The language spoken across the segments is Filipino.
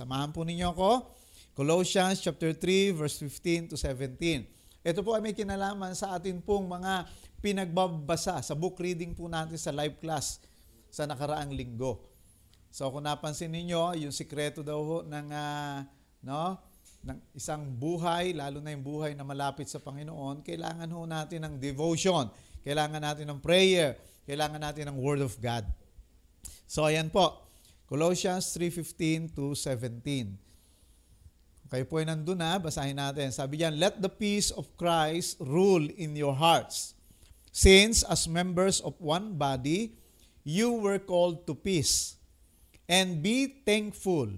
Samahan po ninyo ako. Colossians chapter 3 verse 15 to 17. Ito po ay may kinalaman sa atin pong mga pinagbabasa sa book reading po natin sa live class sa nakaraang linggo. So kung napansin ninyo, yung sikreto daw ng ng isang buhay, lalo na yung buhay na malapit sa Panginoon, kailangan ho natin ng devotion, kailangan natin ng prayer, kailangan natin ng Word of God. So ayan po, Colossians 3:15 to 17. Kayo po ay nandun na, basahin natin. Sabi yan, let the peace of Christ rule in your hearts, since as members of one body, you were called to peace. And be thankful.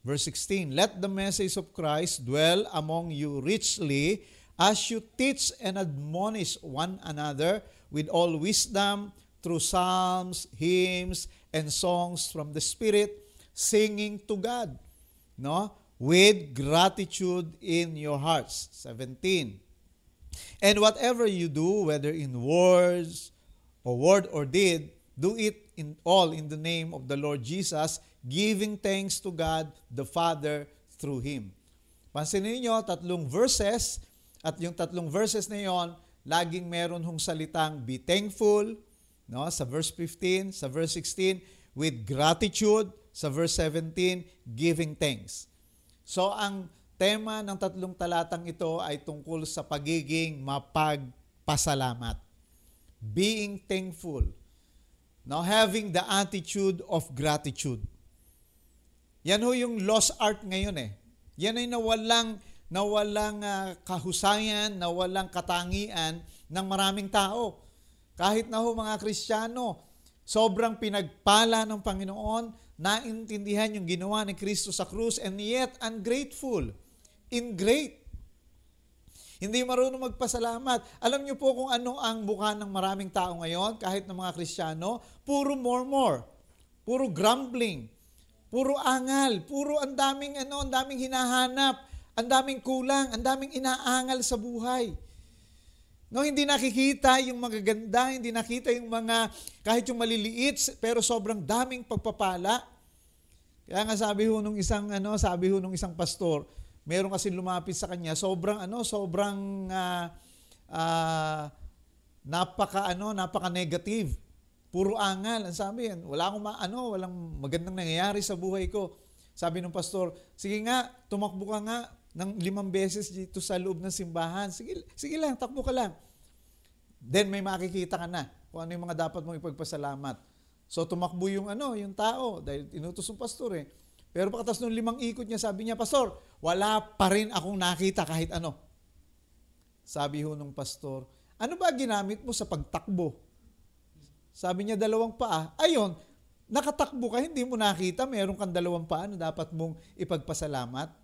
Verse 16, let the message of Christ dwell among you richly as you teach and admonish one another with all wisdom through psalms, hymns, and songs from the Spirit, singing to God, with gratitude in your hearts. 17, and whatever you do, whether in word or deed, do it in the name of the Lord Jesus, giving thanks to God the Father through Him. Pansinin niyo, tatlong verses, at yung tatlong verses na yon, laging meron hong salitang be thankful, sa verse 15, sa verse 16, with gratitude, sa verse 17, giving thanks. So, ang tema ng tatlong talatang ito ay tungkol sa pagiging mapagpasalamat. Being thankful. Now, having the attitude of gratitude. Yan ho yung lost art ngayon eh. Yan ay nawalang kahusayan, nawalang katangian ng maraming tao. Kahit na ho mga Kristiyano, sobrang pinagpala ng Panginoon, naintindihan yung ginawa ni Kristo sa krus, and yet ungrateful, ingrate. Hindi marunong magpasalamat. Alam niyo po kung ano ang buka ng maraming tao ngayon, kahit ng mga Kristiyano, puro more, puro grumbling, puro angal, puro ang daming hinahanap, ang daming kulang, ang daming inaangal sa buhay. Hindi nakikita yung magaganda, hindi nakita yung mga, kahit yung maliliit, pero sobrang daming pagpapala. Kaya nga sabi ho nung isang pastor, meron kasi lumapit sa kanya, napaka-negative. Puro angal. Ang sabi yan, walang magandang nangyayari sa buhay ko. Sabi ng pastor, sige nga, tumakbo ka nga ng 5 beses dito sa loob ng simbahan. Sige lang, takbo ka lang. Then may makikita ka na kung ano yung mga dapat mong ipagpasalamat. So tumakbo yung tao, dahil inutos ng pastor eh. Pero pagkatapos nung 5 ikot niya, sabi niya, pastor, wala pa rin akong nakita kahit ano. Sabi ho nung pastor, ano ba ginamit mo sa pagtakbo? Sabi niya, 2 paa. Ayun, nakatakbo ka, hindi mo nakita, meron kang 2 paa na dapat mong ipagpasalamat.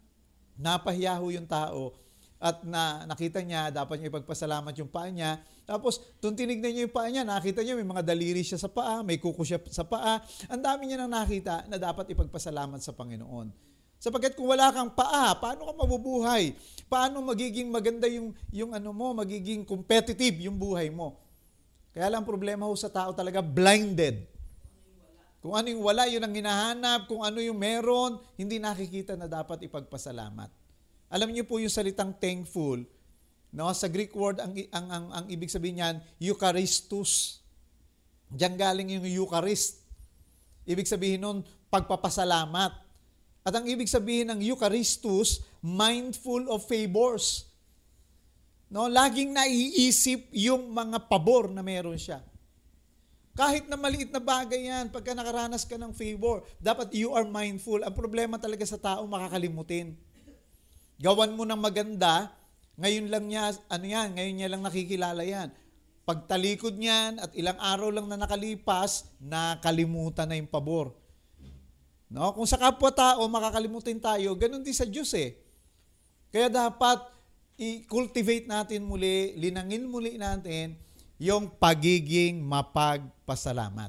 Napahiya ho yung tao at nakita niya, dapat niya ipagpasalamat yung paa niya. Tapos, nung tinignan niya yung paa niya, nakita niya may mga daliri siya sa paa, may kuko siya sa paa. Ang dami niya nang nakita na dapat ipagpasalamat sa Panginoon. Sapagkat kung wala kang paa, paano ka mabubuhay? Paano magiging maganda yung magiging competitive yung buhay mo? Kaya lang problema ho sa tao talaga, blinded. Kung ano yung wala, yun ang hinahanap. Kung ano yung meron, hindi nakikita na dapat ipagpasalamat. Alam niyo po yung salitang thankful, sa Greek word ang ibig sabihin niyan, Eucharistos. Diyan galing yung Eucharist. Ibig sabihin nun, pagpapasalamat. At ang ibig sabihin ng Eucharistos, mindful of favors. Laging naiisip yung mga pabor na meron siya. Kahit na maliit na bagay yan, pagka nakaranas ka ng favor, dapat you are mindful. Ang problema talaga sa tao, makakalimutin. Gawan mo ng maganda, ngayon niya lang nakikilala yan. Pagtalikod niyan at ilang araw lang na nakalipas, nakalimutan na yung pabor. Kung sa kapwa-tao, makakalimutin tayo, ganun din sa Diyos eh. Kaya dapat i-cultivate natin muli, linangin muli natin yung pagiging mapagpasalamat.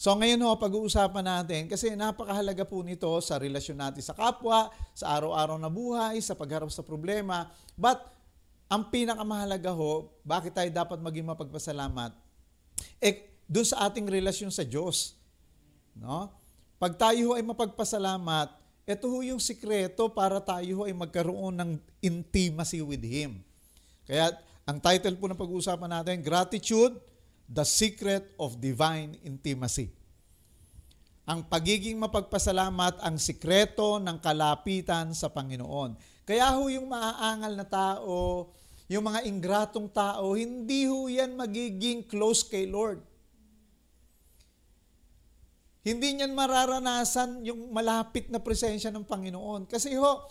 So ngayon pag-uusapan natin kasi napakahalaga po nito sa relasyon natin sa kapwa, sa araw-araw na buhay, sa pagharap sa problema. But ang pinakamahalaga bakit tayo dapat maging mapagpasalamat? Doon sa ating relasyon sa Diyos. Pag tayo ay mapagpasalamat, Ito ho yung sikreto para tayo ay magkaroon ng intimacy with Him. Kaya ang title po ng pag-uusapan natin, Gratitude, the Secret of Divine Intimacy. Ang pagiging mapagpasalamat ang sikreto ng kalapitan sa Panginoon. Kaya ho yung maaangal na tao, yung mga ingratong tao, hindi ho yan magiging close kay Lord. Hindi niyan mararanasan yung malapit na presensya ng Panginoon. Kasi ho,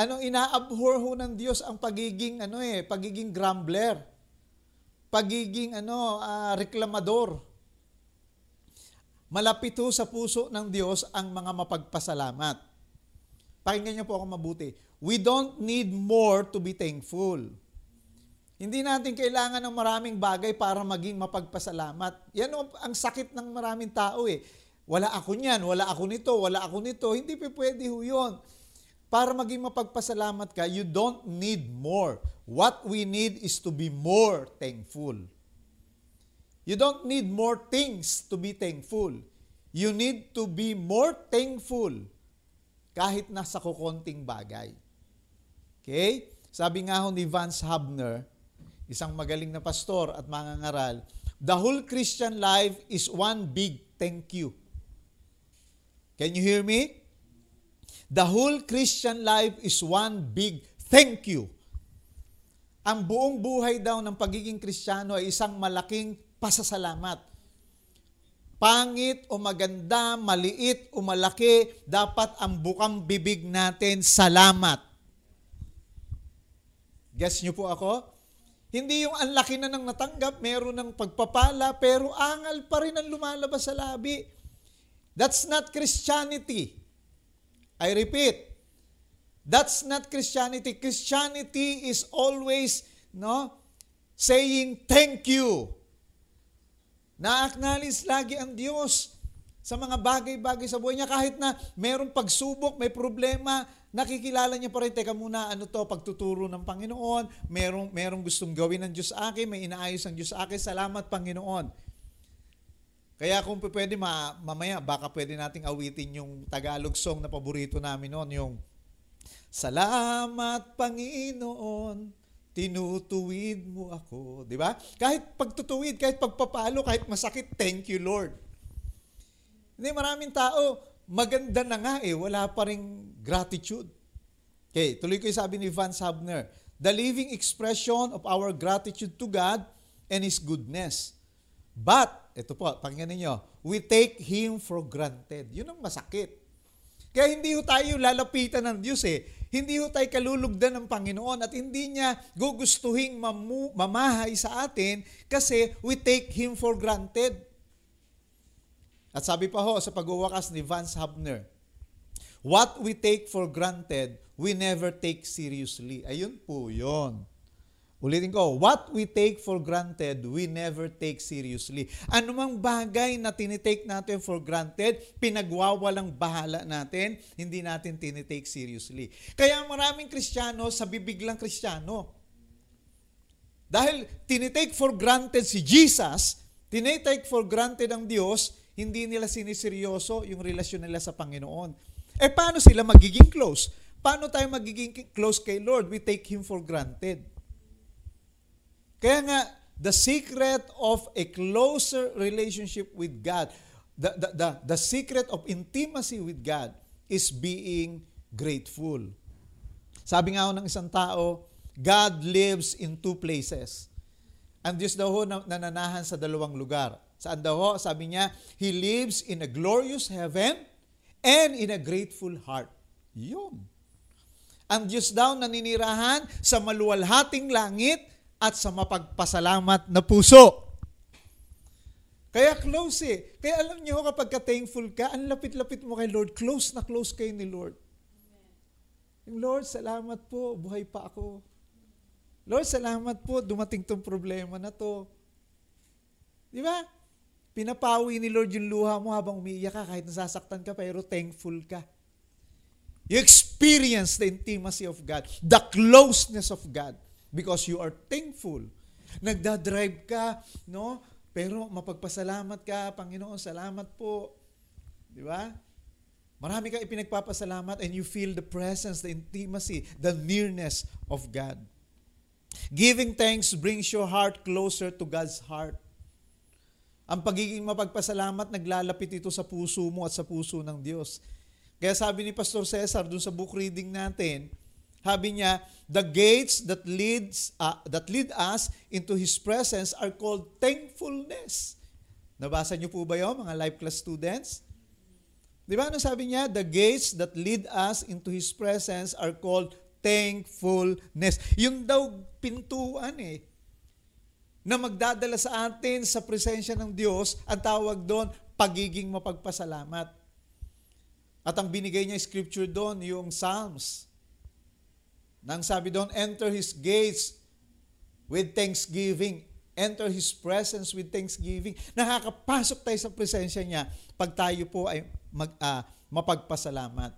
inaabhor ho ng Diyos ang pagiging, pagiging grumbler, pagiging reklamador. Malapit ho sa puso ng Diyos ang mga mapagpasalamat. Pakinggan niyo po ako mabuti. We don't need more to be thankful. Hindi natin kailangan ng maraming bagay para maging mapagpasalamat. Yan ang sakit ng maraming tao eh. Wala ako niyan, wala ako nito. Hindi pwede ho yun. Para maging mapagpasalamat ka, you don't need more. What we need is to be more thankful. You don't need more things to be thankful. You need to be more thankful kahit nasa kukunting bagay. Okay? Sabi nga ho ni Vance Hubner, isang magaling na pastor at mangangaral, the whole Christian life is one big thank you. Can you hear me? The whole Christian life is one big thank you. Ang buong buhay daw ng pagiging Kristiyano ay isang malaking pasasalamat. Pangit o maganda, maliit o malaki, dapat ang bukang bibig natin salamat. Guess nyo po ako? Hindi yung ang laki na nang natanggap, meron ng pagpapala, pero angal pa rin ang lumalabas sa labi. That's not Christianity. I repeat, that's not Christianity. Christianity is always saying thank you. Na-acknowledge lagi ang Diyos sa mga bagay-bagay sa buhay niya. Kahit na mayroong pagsubok, may problema, nakikilala niya pa rin, teka muna, pagtuturo ng Panginoon, merong gustong gawin ng Diyos akin, may inaayos ang Diyos akin, salamat Panginoon. Kaya kung pwede, mamaya, baka pwede nating awitin yung Tagalog song na paborito namin noon, yung Salamat Panginoon, tinutuwid mo ako. Di ba? Kahit pagtutuwid, kahit pagpapalo, kahit masakit, thank you, Lord. Hindi, maraming tao, maganda na nga wala pa rin gratitude. Okay, tuloy ko yung sabi ni Vance Hubner, the living expression of our gratitude to God and His goodness. But, ito po, pakinggan ninyo, we take Him for granted. Yun ang masakit. Kaya hindi ho tayo lalapitan ng Diyos Hindi ho tayo kalulugdan ng Panginoon at hindi niya gugustuhing mamahay sa atin kasi we take Him for granted. At sabi pa ho sa pagwawakas ni Vance Hubner, what we take for granted, we never take seriously. Ayun po yun. Ulitin ko, what we take for granted, we never take seriously. Anumang bagay na tinitake natin for granted, pinagwawalang bahala natin, hindi natin tinitake seriously. Kaya maraming Kristiyano, sa bibig lang Kristiyano. Dahil tinitake for granted si Jesus, tinitake for granted ang Diyos, hindi nila siniseryoso yung relasyon nila sa Panginoon. Paano sila magiging close? Paano tayo magiging close kay Lord? We take Him for granted. Kaya nga, the secret of a closer relationship with God, the secret of intimacy with God is being grateful. Sabi nga ho ng isang tao, God lives in two places. Ang Diyos daw ho nananahan sa dalawang lugar. Saan daw ho? Sabi niya, He lives in a glorious heaven and in a grateful heart. Yun. Ang Diyos daw naninirahan sa maluwalhating langit at sa mapagpasalamat na puso. Kaya close Kaya alam niyo kapag ka-thankful ka, ang lapit-lapit mo kay Lord, close na close kayo ni Lord. Lord, salamat po, buhay pa ako. Lord, salamat po, dumating tong problema na to. Di ba? Pinapawi ni Lord yung luha mo habang umiiyak ka, kahit nasasaktan ka, pero thankful ka. You experience the intimacy of God, the closeness of God. Because you are thankful. Nagdadrive ka, pero mapagpasalamat ka, Panginoon, salamat po. Di ba? Marami kang ipinagpapasalamat and you feel the presence, the intimacy, the nearness of God. Giving thanks brings your heart closer to God's heart. Ang pagiging mapagpasalamat, naglalapit ito sa puso mo at sa puso ng Diyos. Kaya sabi ni Pastor Cesar dun sa book reading natin, sabi niya, the gates that lead us into His presence are called thankfulness. Nabasa niyo po ba yun, mga life class students? Di ba ano sabi niya? The gates that lead us into His presence are called thankfulness. Yung daw pintuan na magdadala sa atin sa presensya ng Diyos, ang tawag doon, pagiging mapagpasalamat. At ang binigay niya scripture doon, yung Psalms. Nang sabi doon, enter His gates with thanksgiving. Enter His presence with thanksgiving. Nakakapasok tayo sa presensya niya pag tayo po ay mapagpasalamat.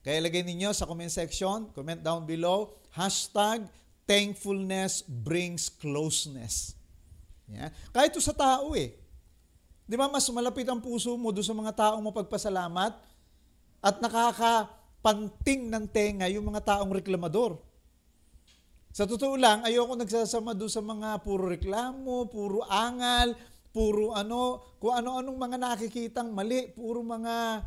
Kaya ilagay ninyo sa comment section, comment down below, hashtag thankfulness brings closeness. Yeah. Kahit ito sa tao Di ba mas malapit ang puso mo doon sa mga taong mapagpasalamat at nakakapanting ng tenga yung mga taong reklamador. Sa totoo lang, ayoko nagsasama doon sa mga puro reklamo, puro angal, puro kung ano-anong mga nakikitang mali, puro mga,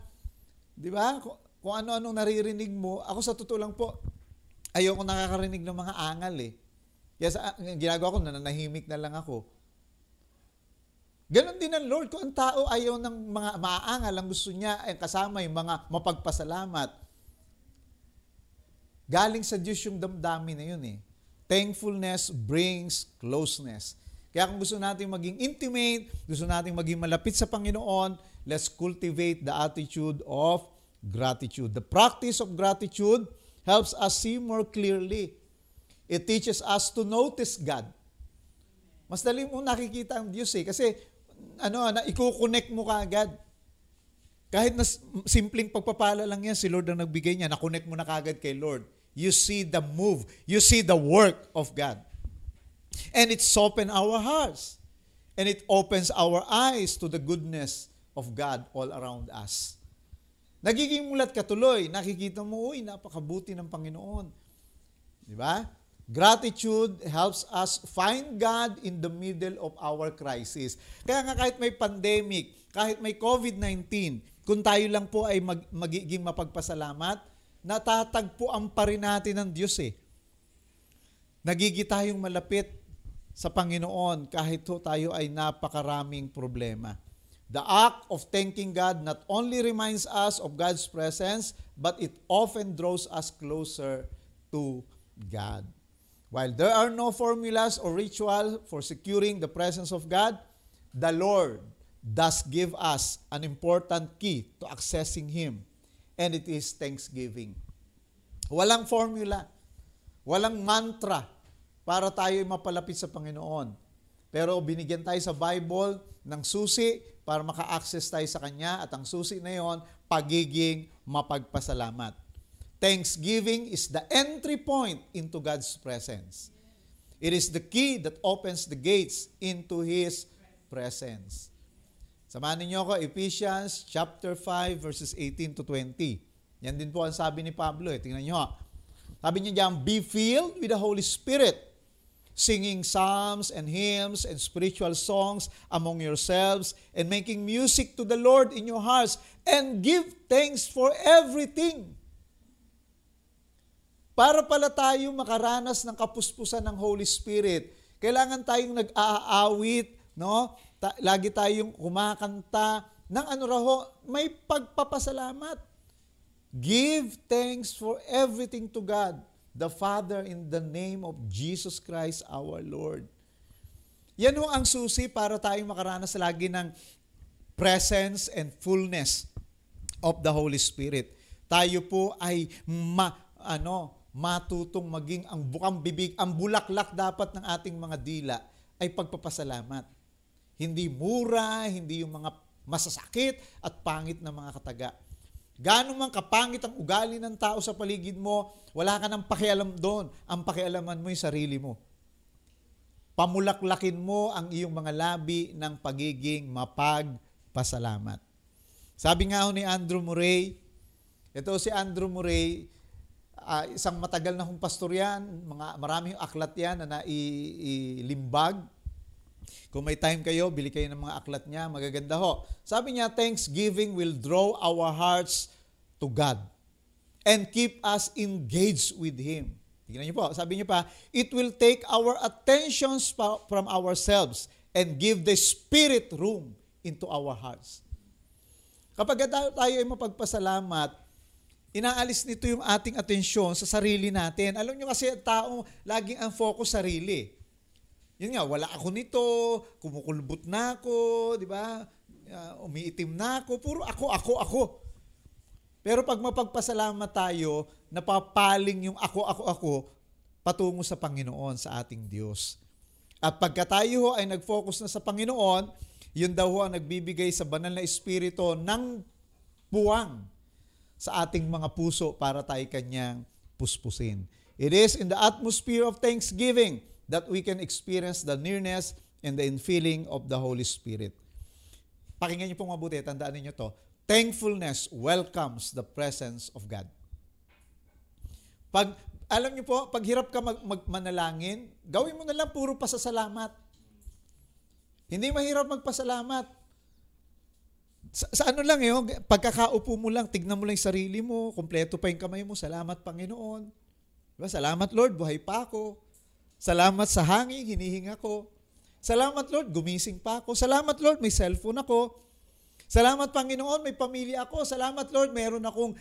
di ba? Kung ano-anong naririnig mo. Ako sa totoo lang po, ayoko nakakarinig ng mga angal Kaya ang ginagawa ko, nananahimik na lang ako. Ganon din ang Lord. Kung ang tao ayaw ng mga maangal, ang gusto niya ay kasama yung mga mapagpasalamat. Galing sa Diyos yung damdamin na yun Thankfulness brings closeness. Kaya kung gusto natin maging intimate, gusto natin maging malapit sa Panginoon, let's cultivate the attitude of gratitude. The practice of gratitude helps us see more clearly. It teaches us to notice God. Mas dali mo nakikita ang Diyos kasi ikukonect mo kaagad. Kahit na simpleng pagpapala lang yan, si Lord ang nagbigay niya, nakonect mo na kaagad kay Lord. You see the move. You see the work of God. And it softens our hearts. And it opens our eyes to the goodness of God all around us. Nagiging mulat katuloy, nakikita mo, napakabuti ng Panginoon. Di ba? Gratitude helps us find God in the middle of our crisis. Kaya nga kahit may pandemic, kahit may COVID-19, kung tayo lang po ay magiging mapagpasalamat, natatagpuan pa rin natin ng Diyos Nagiging tayong malapit sa Panginoon kahit tayo ay napakaraming problema. The act of thanking God not only reminds us of God's presence, but it often draws us closer to God. While there are no formulas or rituals for securing the presence of God, the Lord does give us an important key to accessing Him, and it is thanksgiving. Walang formula. Walang mantra para tayo mapalapit sa Panginoon. Pero binigyan tayo sa Bible ng susi para maka-access tayo sa Kanya at ang susi na yon, pagiging mapagpasalamat. Thanksgiving is the entry point into God's presence. It is the key that opens the gates into His presence. Samahan niyo ako, Ephesians chapter 5 verses 18 to 20. Yan din po ang sabi ni Pablo. Tingnan niyo Sabi niya diyan, be filled with the Holy Spirit, singing psalms and hymns and spiritual songs among yourselves and making music to the Lord in your hearts and give thanks for everything. Para pala tayo makaranas ng kapuspusan ng Holy Spirit, kailangan tayong nag-aawit, Lagi tayong kumakanta ng may pagpapasalamat. Give thanks for everything to God, the Father, in the name of Jesus Christ our Lord. Yan ang susi para tayong makaranas lagi ng presence and fullness of the Holy Spirit. Tayo po ay matutong maging ang bukang bibig, ang bulaklak dapat ng ating mga dila ay pagpapasalamat. Hindi mura, hindi yung mga masasakit at pangit na mga kataga. Gaano man kapangit ang ugali ng tao sa paligid mo, wala ka ng pakialam doon. Ang pakialaman mo yung sarili mo. Pamulaklakin mo ang iyong mga labi ng pagiging mapagpasalamat. Sabi nga ni Andrew Murray, Ito si Andrew Murray, isang matagal na hong pastor yan, marami yung aklat yan na nailimbag. Kung may time kayo, bili kayo ng mga aklat niya, magaganda ho. Sabi niya, Thanksgiving will draw our hearts to God and keep us engaged with Him. Tignan niyo po, sabi niyo pa, it will take our attentions from ourselves and give the Spirit room into our hearts. Kapag tayo ay mapagpasalamat, inaalis nito yung ating atensyon sa sarili natin. Alam nyo kasi tao, laging ang focus sarili. Yun nga, wala ako nito, kumukulbot na ako, di ba? Umiitim na ako, puro ako. Pero pag mapagpasalamat tayo, napapaling yung ako, patungo sa Panginoon, sa ating Diyos. At pagka tayo ay nag-focus na sa Panginoon, yun daw ang nagbibigay sa banal na espiritu ng puwang sa ating mga puso para tayo kanyang puspusin. It is in the atmosphere of thanksgiving that we can experience the nearness and the infilling of the Holy Spirit. Pakinggan niyo pong mabuti, tandaan niyo to. Thankfulness welcomes the presence of God. Pag, alam niyo po, pag hirap ka manalangin, gawin mo na lang puro pasasalamat. Hindi mahirap magpasalamat. Sa ano lang yun, pagkakaupo mo lang, tignan mo lang yung sarili mo, kumpleto pa yung kamay mo, salamat Panginoon. Diba? Salamat Lord, buhay pa ako. Salamat sa hangin, hinihinga ko. Salamat Lord, gumising pa ako. Salamat Lord, may cellphone ako. Salamat Panginoon, may pamilya ako. Salamat Lord, meron akong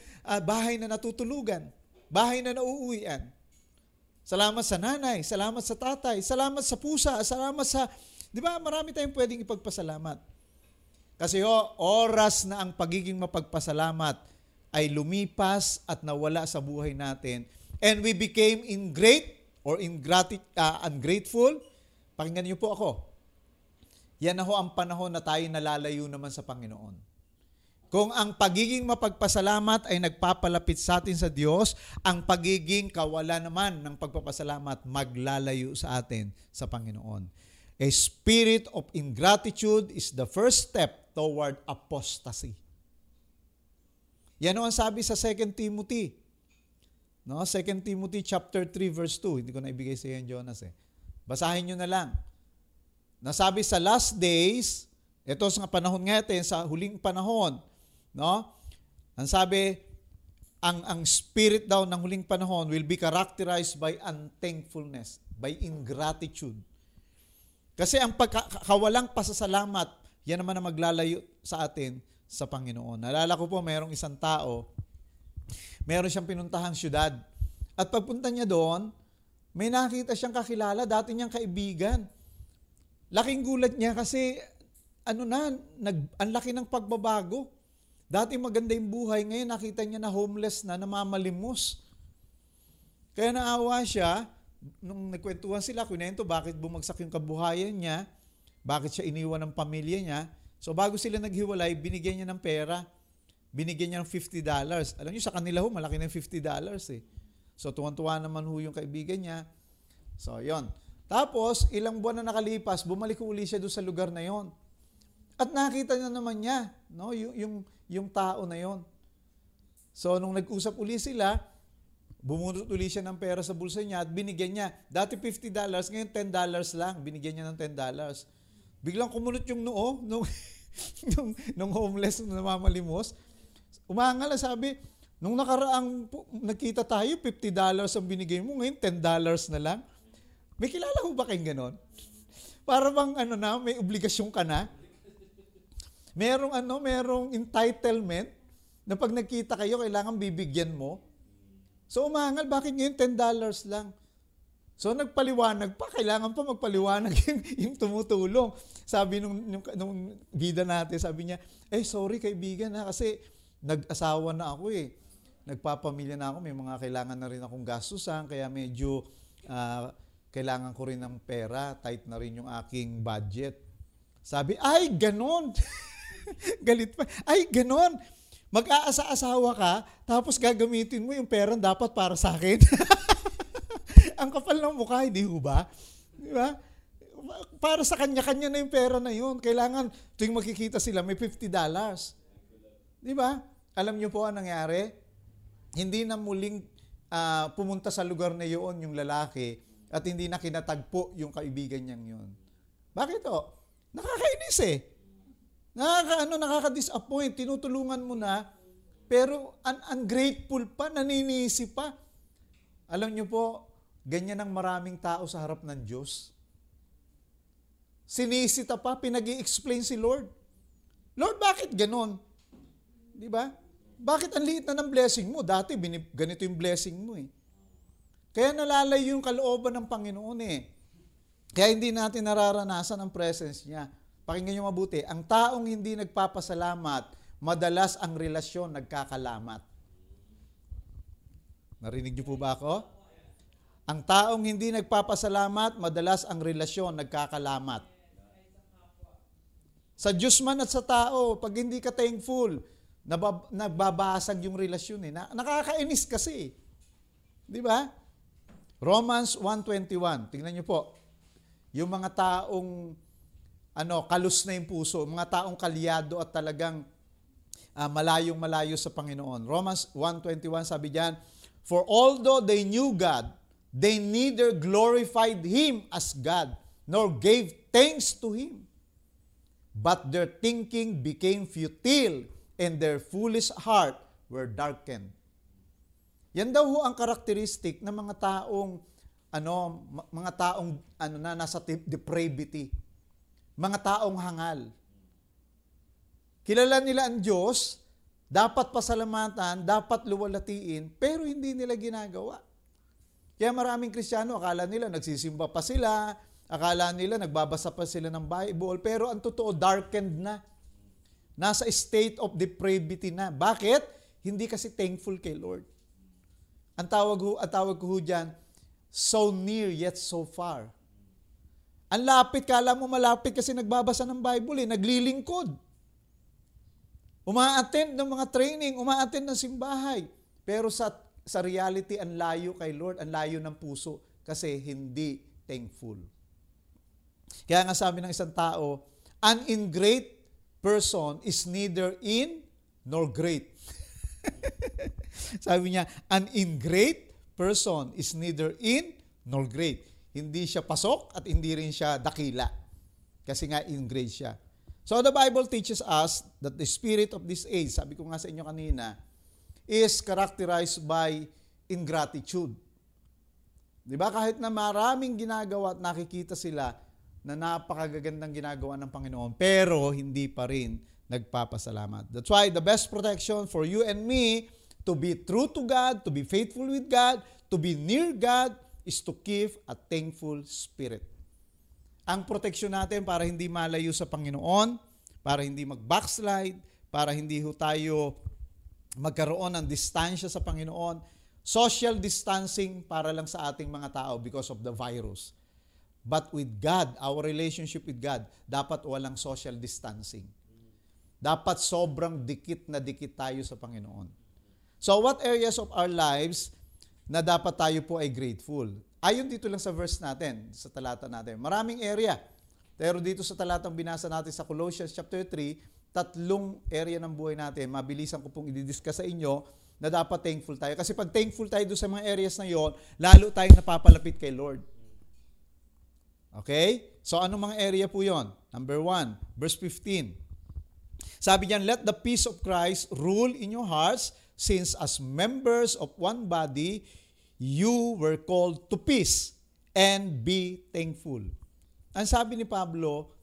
bahay na natutulugan, bahay na nauuwian. Salamat sa nanay, salamat sa tatay, salamat sa pusa, salamat sa... Di ba, marami tayong pwedeng ipagpasalamat. Kasi oras na ang pagiging mapagpasalamat ay lumipas at nawala sa buhay natin. And we became ungrateful. Pakinggan niyo po ako. Yan na ho ang panahon na tayo nalalayo naman sa Panginoon. Kung ang pagiging mapagpasalamat ay nagpapalapit sa atin sa Diyos, ang pagiging kawala naman ng pagpapasalamat maglalayo sa atin sa Panginoon. A spirit of ingratitude is the first step toward apostasy. Yan ang sabi sa 2 Timothy. No, 2 Timothy chapter 3 verse 2. Hindi ko na ibigay sa iyo, Jonas eh. Basahin niyo na lang. Nasabi sa last days, ito sa panahon ngayon, sa huling panahon, no? Ang sabi, ang spirit daw ng huling panahon will be characterized by unthankfulness, by ingratitude. Kasi ang pagkawalang pasasalamat, yan naman ang maglalayo sa atin sa Panginoon. Naalala ko po, mayroong isang tao, mayroon siyang pinuntahang syudad. At pagpunta niya doon, may nakita siyang kakilala, dati niyang kaibigan. Laking gulat niya kasi, ang laki ng pagbabago. Dati maganda yung buhay, ngayon nakita niya na homeless na, namamalimos. Kaya naawa siya. Nung nagkwentuhan sila, kunento bakit bumagsak yung kabuhayan niya, bakit siya iniwan ng pamilya niya. So bago sila naghiwalay, binigyan niya ng pera, binigyan niya ng $50. Alam niyo, sa kanila ho, malaki na yung $50 eh. So tuwan-tuwa naman ho yung kaibigan niya. So yon. Tapos, ilang buwan na nakalipas, bumalik uli siya doon sa lugar na yon. At nakita niya naman niya, no, yung tao na yon. So nung nag-usap uli sila, bumunot uli siya ng pera sa bulsa niya at binigyan niya. Dati $50, ngayon $10 lang. Binigyan niya ng $10. Biglang kumunot yung noo nung homeless na namamalimos. Umangal, sabi, nung nakaraang nakita tayo, $50 ang binigay mo, ngayon $10 na lang. May kilala ko ba kayong ganon? Para bang may obligasyon ka na. Merong entitlement na pag nakita kayo, kailangan bibigyan mo. So umangal, bakit ngayon $10 lang? So nagpaliwanag pa, kailangan pa magpaliwanag yung tumutulong. Sabi nung bida natin, sabi niya, sorry kaibigan ha, kasi nag-asawa na ako eh. Nagpapamilya na ako, may mga kailangan na rin akong gastusan, kaya medyo kailangan ko rin ng pera, tight na rin yung aking budget. Sabi, ay ganon! Galit pa, ay ganon! Mag-aasa-asawa ka, tapos gagamitin mo yung pera dapat para sa akin. Ang kapal ng mukha, hindi ho ba? Di ba? Para sa kanya-kanya na yung pera na yun. Kailangan, tuwing magkikita sila, may $50. Di ba? Alam niyo po ang nangyari? hindi na muling pumunta sa lugar na yun yung lalaki at hindi na kinatagpo yung kaibigan niyang yun. Bakit o? Nakakainis eh. Nakaka-disappoint. Tinutulungan mo na, pero ungrateful pa, naninisi pa. Alam niyo po, ganyan ang maraming tao sa harap ng Diyos. Sinisita pa, pinag-i-explain si Lord. Lord, bakit ganon? Di ba? Bakit ang liit na ng blessing mo? Dati, ganito yung blessing mo eh. Kaya nalalayo yung kalooban ng Panginoon eh. Kaya hindi natin nararanasan ang presence niya. Pakinggan niyo mabuti. Ang taong hindi nagpapasalamat, madalas ang relasyon nagkakalamat. Narinig niyo po ba ako? Ang taong hindi nagpapasalamat, madalas ang relasyon nagkakalamat. Sa Diyos man at sa tao, pag hindi ka thankful, nagbabasag yung relasyon eh. Nakakainis kasi. Di ba? Romans 1:21. Tingnan niyo po. Yung mga taong kalus na yung puso, mga taong kalyado at talagang malayong-malayo sa Panginoon. Romans 1:21 sabi diyan, "For although they knew God, they neither glorified Him as God, nor gave thanks to Him. But their thinking became futile, and their foolish heart were darkened." Yan daw ho ang karakteristik ng mga taong nasa depravity. Mga taong hangal. Kilala nila ang Diyos, dapat pasalamatan, dapat luwalatiin, pero hindi nila ginagawa. Kaya maraming Kristiyano, akala nila nagsisimba pa sila, akala nila nagbabasa pa sila ng Bible, pero ang totoo, darkened na. Nasa state of depravity na. Bakit? Hindi kasi thankful kay Lord. Ang tawag ko dyan, so near yet so far. Ang lapit, kala mo malapit kasi nagbabasa ng Bible eh, naglilingkod. Uma-attend ng mga training, uma-attend ng simbahay. Pero sa reality, ang layo kay Lord, ang layo ng puso kasi hindi thankful. Kaya nga sabi ng isang tao, an ingrate person is neither in nor great. Sabi niya, an ingrate person is neither in nor great. Hindi siya pasok at hindi rin siya dakila. Kasi nga in-grade siya. So the Bible teaches us that the spirit of this age, sabi ko nga sa inyo kanina, is characterized by ingratitude. Diba? Kahit na maraming ginagawa at nakikita sila na napakagagandang ginagawa ng Panginoon, pero hindi pa rin nagpapasalamat. That's why the best protection for you and me to be true to God, to be faithful with God, to be near God, is to give a thankful spirit. Ang proteksyon natin para hindi malayo sa Panginoon, para hindi mag-backslide, para hindi ho tayo magkaroon ng distansya sa Panginoon, social distancing para lang sa ating mga tao because of the virus. But with God, our relationship with God, dapat walang social distancing. Dapat sobrang dikit na dikit tayo sa Panginoon. So what areas of our lives na dapat tayo po ay grateful? Ayon dito lang sa verse natin, sa talata natin. Maraming area. Pero dito sa talatang binasa natin sa Colossians chapter 3, tatlong area ng buhay natin. Mabilisan ko pong i-discuss sa inyo na dapat thankful tayo. Kasi pag thankful tayo doon sa mga areas na yon, lalo tayong napapalapit kay Lord. Okay? So anong mga area po yon? Number 1, verse 15. Sabi niyan, "Let the peace of Christ rule in your hearts, since as members of one body, you were called to peace and be thankful." Ang sabi ni Pablo,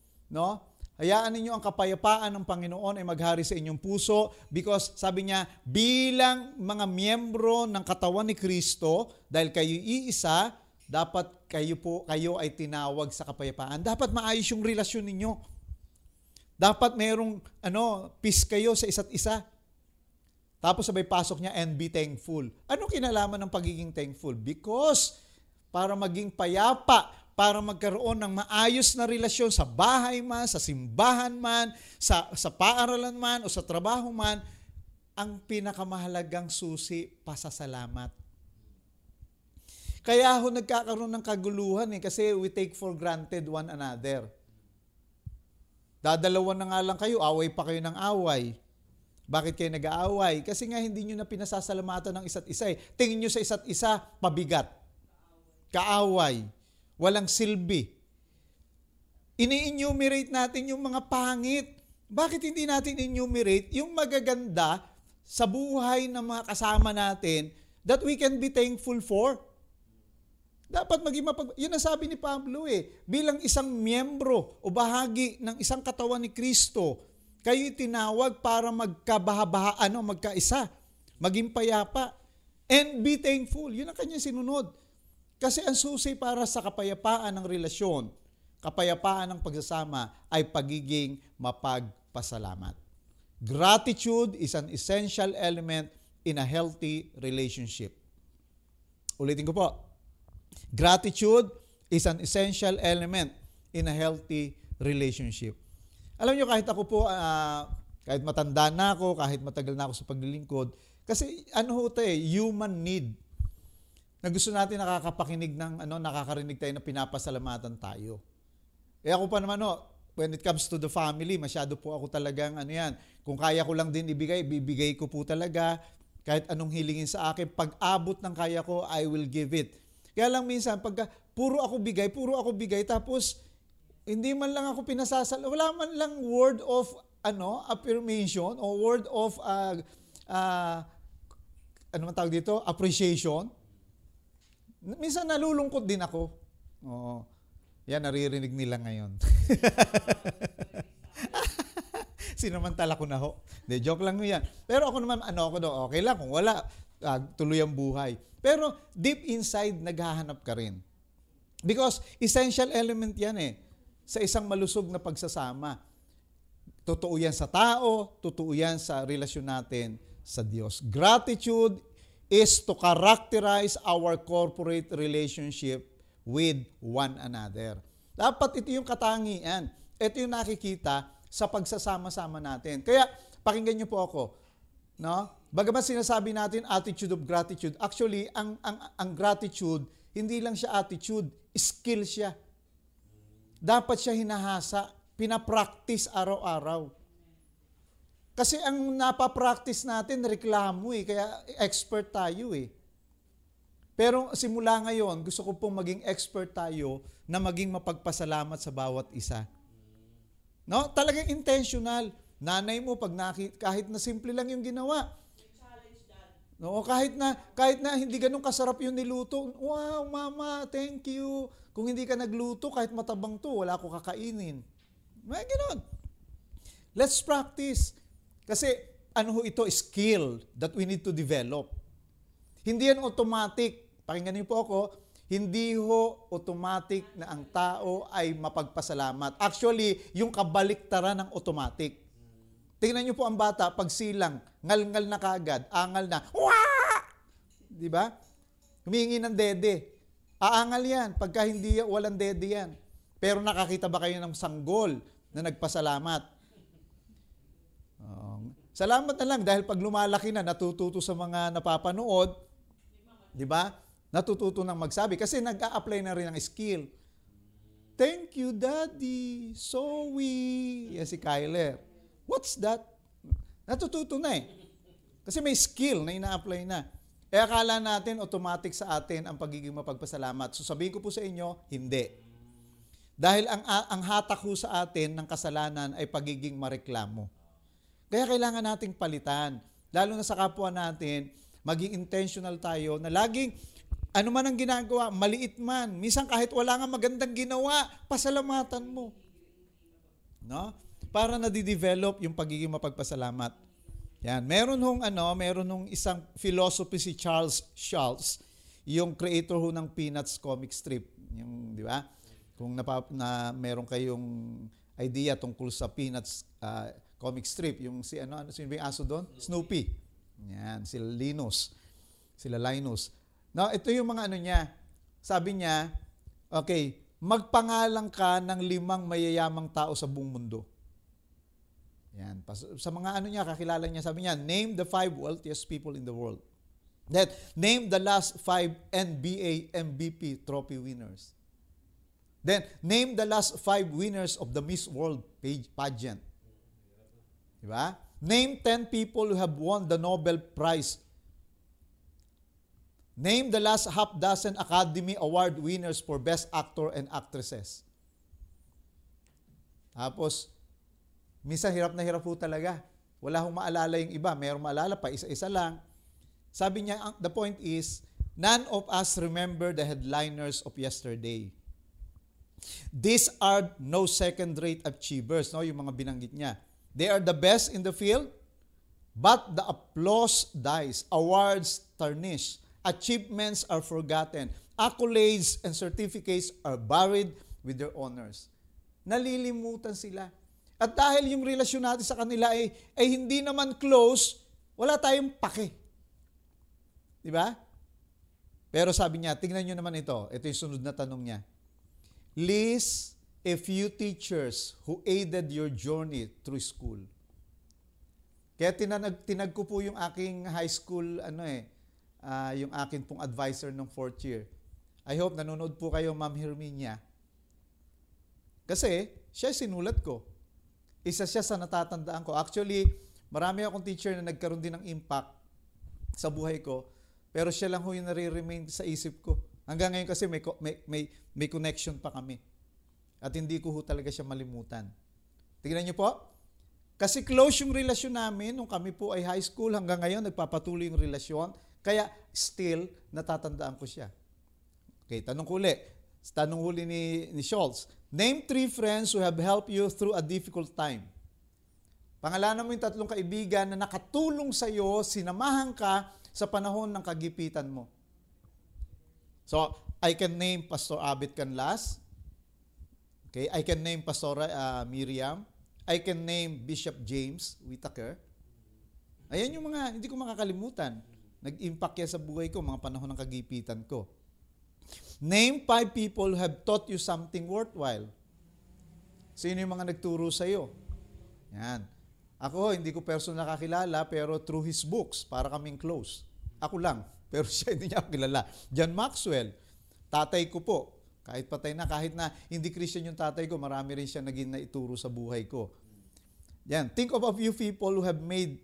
hayaan ninyo ang kapayapaan ng Panginoon ay maghari sa inyong puso because sabi niya, bilang mga miyembro ng katawan ni Kristo, dahil kayo iisa, dapat kayo ay tinawag sa kapayapaan. Dapat maayos yung relasyon ninyo. Dapat merong peace kayo sa isa't isa. Tapos sabay pasok niya, and be thankful. Ano kinalaman ng pagiging thankful? Because para maging payapa, para magkaroon ng maayos na relasyon sa bahay man, sa simbahan man, sa paaralan man, o sa trabaho man, ang pinakamahalagang susi, pasasalamat. Kaya ho nagkakaroon ng kaguluhan kasi we take for granted one another. Dadalawan na nga lang kayo, away pa kayo ng away. Bakit kayo nag-aaway? Kasi nga hindi nyo na pinasasalamatan ng isa't isa eh. Tingin nyo sa isa't isa, pabigat. Kaaway. Walang silbi. Ini-enumerate natin yung mga pangit. Bakit hindi natin enumerate yung magaganda sa buhay ng mga kasama natin that we can be thankful for? Dapat maging yun ang sabi ni Pablo eh. Bilang isang miyembro o bahagi ng isang katawan ni Kristo, kayo tinawag para magkabahabaan o magkaisa, maging payapa, and be thankful. Yun ang kanyang sinunod. Kasi ang susi para sa kapayapaan ng relasyon, kapayapaan ng pagsasama ay pagiging mapagpasalamat. Gratitude is an essential element in a healthy relationship. Ulitin ko po. Gratitude is an essential element in a healthy relationship. Alam nyo, kahit ako po, kahit matanda na ako, kahit matagal na ako sa paglilingkod, kasi ano ho ito eh, human need. Na gusto natin nakakapakinig ng, nakakarinig tayo na pinapasalamatan tayo. Eh ako pa naman when it comes to the family, masyado po ako talagang kung kaya ko lang din ibigay, bibigay ko po talaga. Kahit anong hilingin sa akin, pag abot ng kaya ko, I will give it. Kaya lang minsan, pagka puro ako bigay, tapos, hindi man lang ako pinasasal, wala man lang word of affirmation o word of appreciation. Minsan nalulungkot din ako. Oo. Yan, naririnig nila ngayon. Sinamantala ko na ho. De, joke lang mo yan. Pero ako naman, okay lang kung wala. Tuloy ang buhay. Pero deep inside, naghahanap ka rin. Because essential element yan eh. Sa isang malusog na pagsasama. Totoo yan sa tao, totoo yan sa relasyon natin sa Diyos. Gratitude is to characterize our corporate relationship with one another. Dapat ito yung katangian. Ito yung nakikita sa pagsasama-sama natin. Kaya, pakinggan nyo po ako. No? Bagaman sinasabi natin attitude of gratitude, actually, ang gratitude, hindi lang siya attitude, skill siya. Dapat siya hinahasa, pinapractice araw-araw. Kasi ang napapractice natin, reklamo eh, kaya expert tayo eh. Pero simula ngayon, gusto ko pong maging expert tayo na maging mapagpasalamat sa bawat isa. No? Talagang intentional. Nanay mo, pag kahit na simple lang yung ginawa. No, kahit na hindi ganun kasarap yung niluto. Wow, mama, thank you. Kung hindi ka nagluto, kahit matabang to, wala ko kakainin. May ganun. Let's practice. Kasi ito, skill that we need to develop. Hindi yan automatic. Pakinggan niyo po ako. Hindi ho automatic na ang tao ay mapagpasalamat. Actually, yung kabaliktaran ng automatic. Tingnan niyo po ang bata, pag silang, ngal-ngal na kaagad, angal na, wah! Diba? Humingi ng dede. Aangal yan, pagka hindi, walang dede yan. Pero nakakita ba kayo ng sanggol na nagpasalamat? Salamat na lang dahil pag lumalaki na, natututo sa mga napapanood, diba? Natututo ng magsabi kasi nag-a-apply na rin ang skill. Thank you, Daddy. Zoe. Yan si Kyler. What's that? Natututo na eh. Kasi may skill na ina-apply na. E akala natin, automatic sa atin ang pagiging mapagpasalamat. So sabihin ko po sa inyo, hindi. Dahil ang hatak ho sa atin ng kasalanan ay pagiging mareklamo. Kaya kailangan nating palitan. Lalo na sa kapwa natin, maging intentional tayo na laging man ang ginagawa, maliit man. Minsan kahit wala nga magandang ginawa, pasalamatan mo. No? Para nadidevelop yung pagiging mapagpasalamat. Yan, meron hong isang philosophy si Charles Schultz, yung creator ho ng Peanuts comic strip, yung di ba? Kung na meron kayong idea tungkol sa Peanuts comic strip, yung si sino yung aso doon? Snoopy. Yan, sila Linus. No, ito yung mga niya. Sabi niya, okay, magpangalan ka ng 5 mayayamang tao sa buong mundo. Yan. Sa mga niya, kakilala niya, sabi niya, name the 5 wealthiest people in the world. Then, name the last 5 NBA MVP trophy winners. Then, name the last 5 winners of the Miss World pageant. Diba? Name 10 people who have won the Nobel Prize. Name the last half dozen Academy Award winners for Best Actor and Actresses. Tapos, minsan hirap na hirap po talaga. Wala akong maalala yung iba. Mayroong maalala pa, isa-isa lang. Sabi niya, the point is, none of us remember the headliners of yesterday. These are no second-rate achievers, no? Yung mga binanggit niya. They are the best in the field, but the applause dies, awards tarnish, achievements are forgotten, accolades and certificates are buried with their honors. Nalilimutan sila. At dahil yung relasyon natin sa kanila ay hindi naman close, wala tayong pake. Diba? Pero sabi niya, tingnan nyo naman ito. Ito yung sunod na tanong niya. List a few teachers who aided your journey through school. Kaya tinag ko po yung aking high school, yung akin pong advisor ng 4th year. I hope nanonood po kayo, Ma'am Herminia. Kasi siya sinulat ko. Isa siya sa natatandaan ko. Actually, marami akong teacher na nagkaroon din ng impact sa buhay ko. Pero siya lang ho yung nare-remain sa isip ko. Hanggang ngayon kasi may connection pa kami. At hindi ko ho talaga siya malimutan. Tingnan niyo po. Kasi close yung relasyon namin nung kami po ay high school. Hanggang ngayon, nagpapatuloy yung relasyon. Kaya still, natatandaan ko siya. Okay, tanong huli. Tanong huli ni Schultz. Name 3 friends who have helped you through a difficult time. Pangalanan mo yung 3 kaibigan na nakatulong sa iyo, sinamahan ka sa panahon ng kagipitan mo. So, I can name Pastor Abit Canlas. Okay, I can name Pastor Miriam. I can name Bishop James Whittaker. Ayan yung mga hindi ko makakalimutan. Nag-impact yan sa buhay ko, mga panahon ng kagipitan ko. Name 5 people who have taught you something worthwhile. Sino yung mga nagturo sa'yo? Yan. Ako, hindi ko personal nakakilala, pero through his books, para kaming close. Ako lang. Pero siya hindi niya kilala. John Maxwell, tatay ko po. Kahit patay na, kahit na hindi Christian yung tatay ko, marami rin siya naging naituro sa buhay ko. Yan. Think of a few people who have made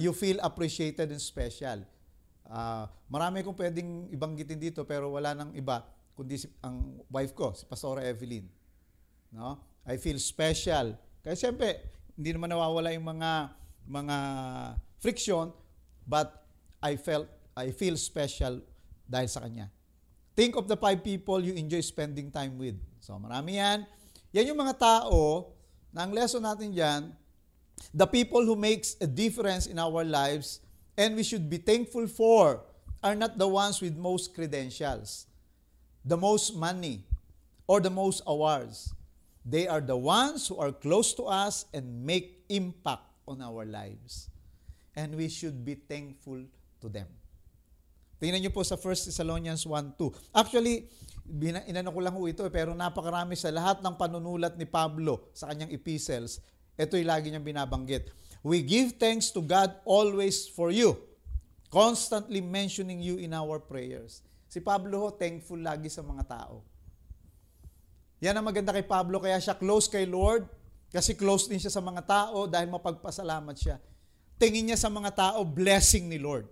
you feel appreciated and special. Marami kong pwedeng ibanggitin dito, pero wala nang iba, kundi ang wife ko, si Pastora Evelyn. No? I feel special. Kaya siyempre, hindi naman nawawala yung mga friction, but I feel special dahil sa kanya. Think of the 5 people you enjoy spending time with. So, marami yan. Yan yung mga tao na ang lesson natin dyan, the people who makes a difference in our lives and we should be thankful for are not the ones with most credentials, the most money, or the most awards. They are the ones who are close to us and make impact on our lives. And we should be thankful to them. Tingnan niyo po sa 1 Thessalonians 1:2. Actually, inano ko lang ho ito, pero napakarami sa lahat ng panunulat ni Pablo sa kanyang epistles, ito'y lagi niyang binabanggit. We give thanks to God always for you, constantly mentioning you in our prayers. Si Pablo ho, thankful lagi sa mga tao. Yan ang maganda kay Pablo, kaya siya close kay Lord, kasi close din siya sa mga tao dahil mapagpasalamat siya. Tingin niya sa mga tao, blessing ni Lord.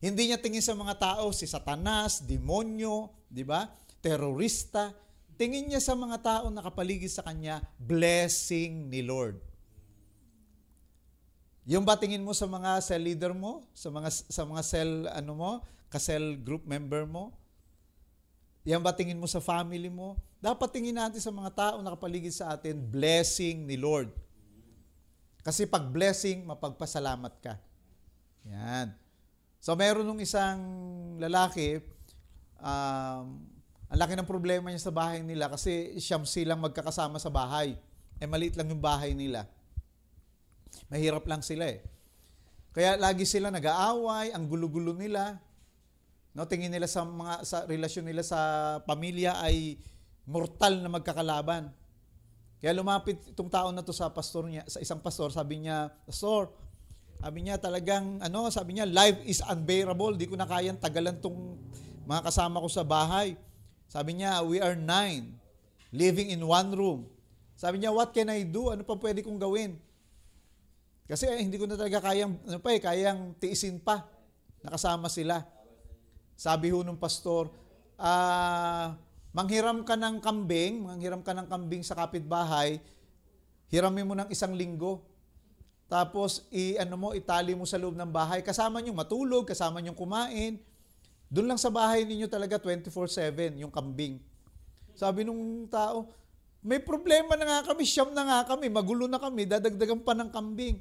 Hindi niya tingin sa mga tao si Satanas, demonyo, di ba? Terorista. Tingin niya sa mga tao na nakapaligid sa kanya, blessing ni Lord. Yung ba tingin mo sa mga cell leader mo, sa mga cell mo, ka-cell group member mo? Yan ba tingin mo sa family mo? Dapat tingin natin sa mga tao na nakapaligid sa atin, blessing ni Lord. Kasi pag blessing, mapagpasalamat ka. Yan. So, meron nung isang lalaki, ang laki ng problema niya sa bahay nila kasi siyam silang magkakasama sa bahay. Maliit lang yung bahay nila. Mahirap lang sila . Kaya lagi sila nag-aaway, ang gulo-gulo nila. No, tingin nila sa relasyon nila sa pamilya ay mortal na magkakalaban. Kaya lumapit itong tao na to sa pastor niya, sa isang pastor, sabi niya, "Pastor, Sabi niya, life is unbearable. Di ko na kayang tagalan tong mga kasama ko sa bahay." Sabi niya, "We are 9, living in one room." Sabi niya, "What can I do? Ano pa pwede kong gawin?" Kasi hindi ko na talaga kayang, kayang tiisin pa. Nakasama sila. Sabi ho nung pastor, manghiram ka ng kambing, sa kapitbahay, hiramin mo ng 1 linggo. Tapos itali mo sa loob ng bahay. Kasama nyo matulog, kasama nyo kumain. Doon lang sa bahay ninyo talaga 24/7 yung kambing. Sabi nung tao, may problema na nga kami, siyam na nga kami, magulo na kami, dadagdagan pa ng kambing.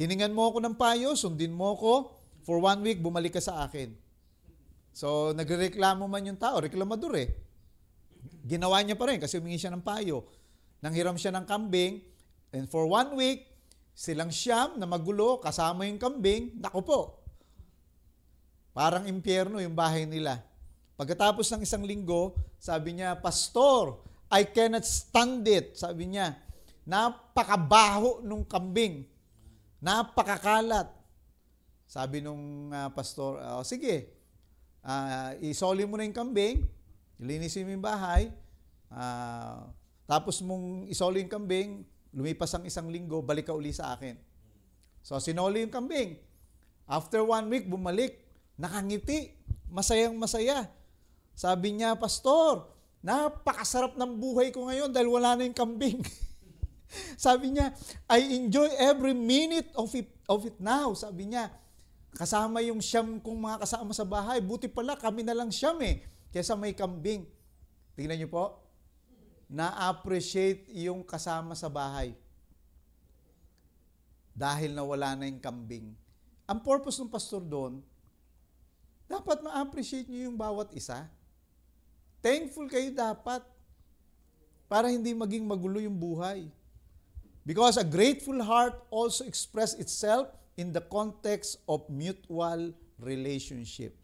Hiningan mo ako ng payo, sundin mo ako, for 1 week, bumalik ka sa akin. So, nagreklamo man yung tao, reklamador eh. Ginawa niya pa rin kasi humingi siya ng payo. Nanghiram siya ng kambing, and for 1 week, silang siyam na magulo, kasama yung kambing, naku po. Parang impyerno yung bahay nila. Pagkatapos ng 1 linggo, sabi niya, Pastor, I cannot stand it. Sabi niya, napakabaho nung kambing. Napakakalat. Sabi nung pastor, sige, isoli mo na yung kambing, linisin mo yung bahay, tapos mong isoli yung kambing, lumipas ang 1 linggo, balik ka uli sa akin. So, sinoli yung kambing. After 1 week, bumalik. Nakangiti. Masayang-masaya. Sabi niya, Pastor, napakasarap ng buhay ko ngayon dahil wala na yung kambing. Sabi niya, I enjoy every minute of it now. Sabi niya, kasama yung siyam kong mga kasama sa bahay. Buti pala, kami na lang siyam eh. Kesa may kambing. Tingnan niyo po. Na-appreciate yung kasama sa bahay dahil nawala na yung kambing. Ang purpose ng pastor doon, dapat ma-appreciate nyo yung bawat isa. Thankful kayo dapat para hindi maging magulo yung buhay. Because a grateful heart also express itself in the context of mutual relationship.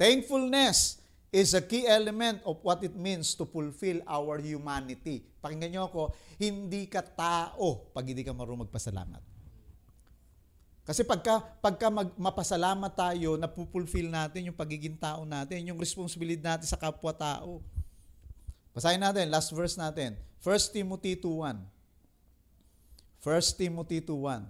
Thankfulness is a key element of what it means to fulfill our humanity. Pakinggan nyo ako, hindi ka tao pag hindi ka marunong magpasalamat. Kasi pagka mapasalamat tayo, napupulfill natin yung pagiging tao natin, yung responsibilidad natin sa kapwa-tao. Basahin natin, last verse natin. 1 Timothy 2:1. 1 Timothy 2:1.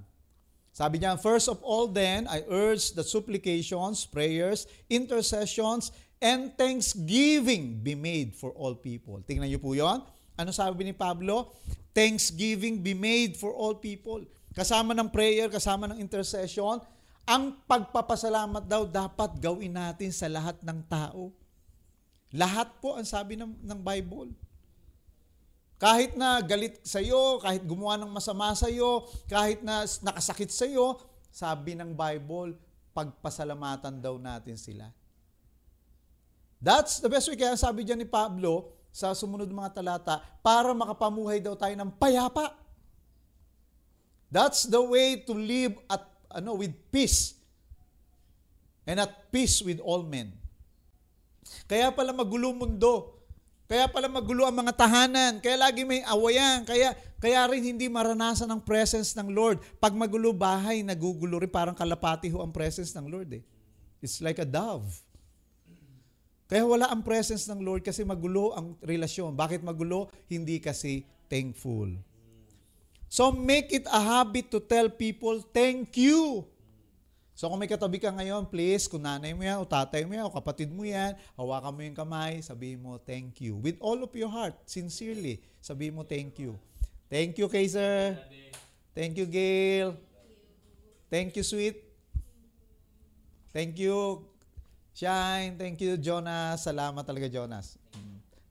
Sabi niya, First of all then, I urge that supplications, prayers, intercessions, and thanksgiving be made for all people. Tingnan niyo po yun. Ano sabi ni Pablo? Thanksgiving be made for all people. Kasama ng prayer, kasama ng intercession, ang pagpapasalamat daw dapat gawin natin sa lahat ng tao. Lahat po ang sabi ng Bible. Kahit na galit sa'yo, kahit gumawa ng masama sa'yo, kahit na nakasakit sa'yo, sabi ng Bible, pagpasalamatan daw natin sila. That's the best way. Kaya sabi dyan ni Pablo sa sumunod mga talata, para makapamuhay daw tayo ng payapa. That's the way to live with peace and at peace with all men. Kaya pala magulo mundo. Kaya pala magulo ang mga tahanan. Kaya lagi may awayan. Kaya rin hindi maranasan ang presence ng Lord. Pag magulo bahay, nagugulo rin. Parang kalapati ho ang presence ng Lord eh. It's like a dove. Kaya wala ang presence ng Lord kasi magulo ang relasyon. Bakit magulo? Hindi kasi thankful. So make it a habit to tell people, thank you. So kung may katabi ka ngayon, please, kung nanay mo yan, o tatay mo yan, o kapatid mo yan, hawakan mo yung kamay, sabihin mo, thank you. With all of your heart, sincerely, sabihin mo, thank you. Thank you, Cesar. Thank you, Gail. Thank you, Sweet. Thank you, Shine. Thank you, Jonas. Salamat talaga, Jonas.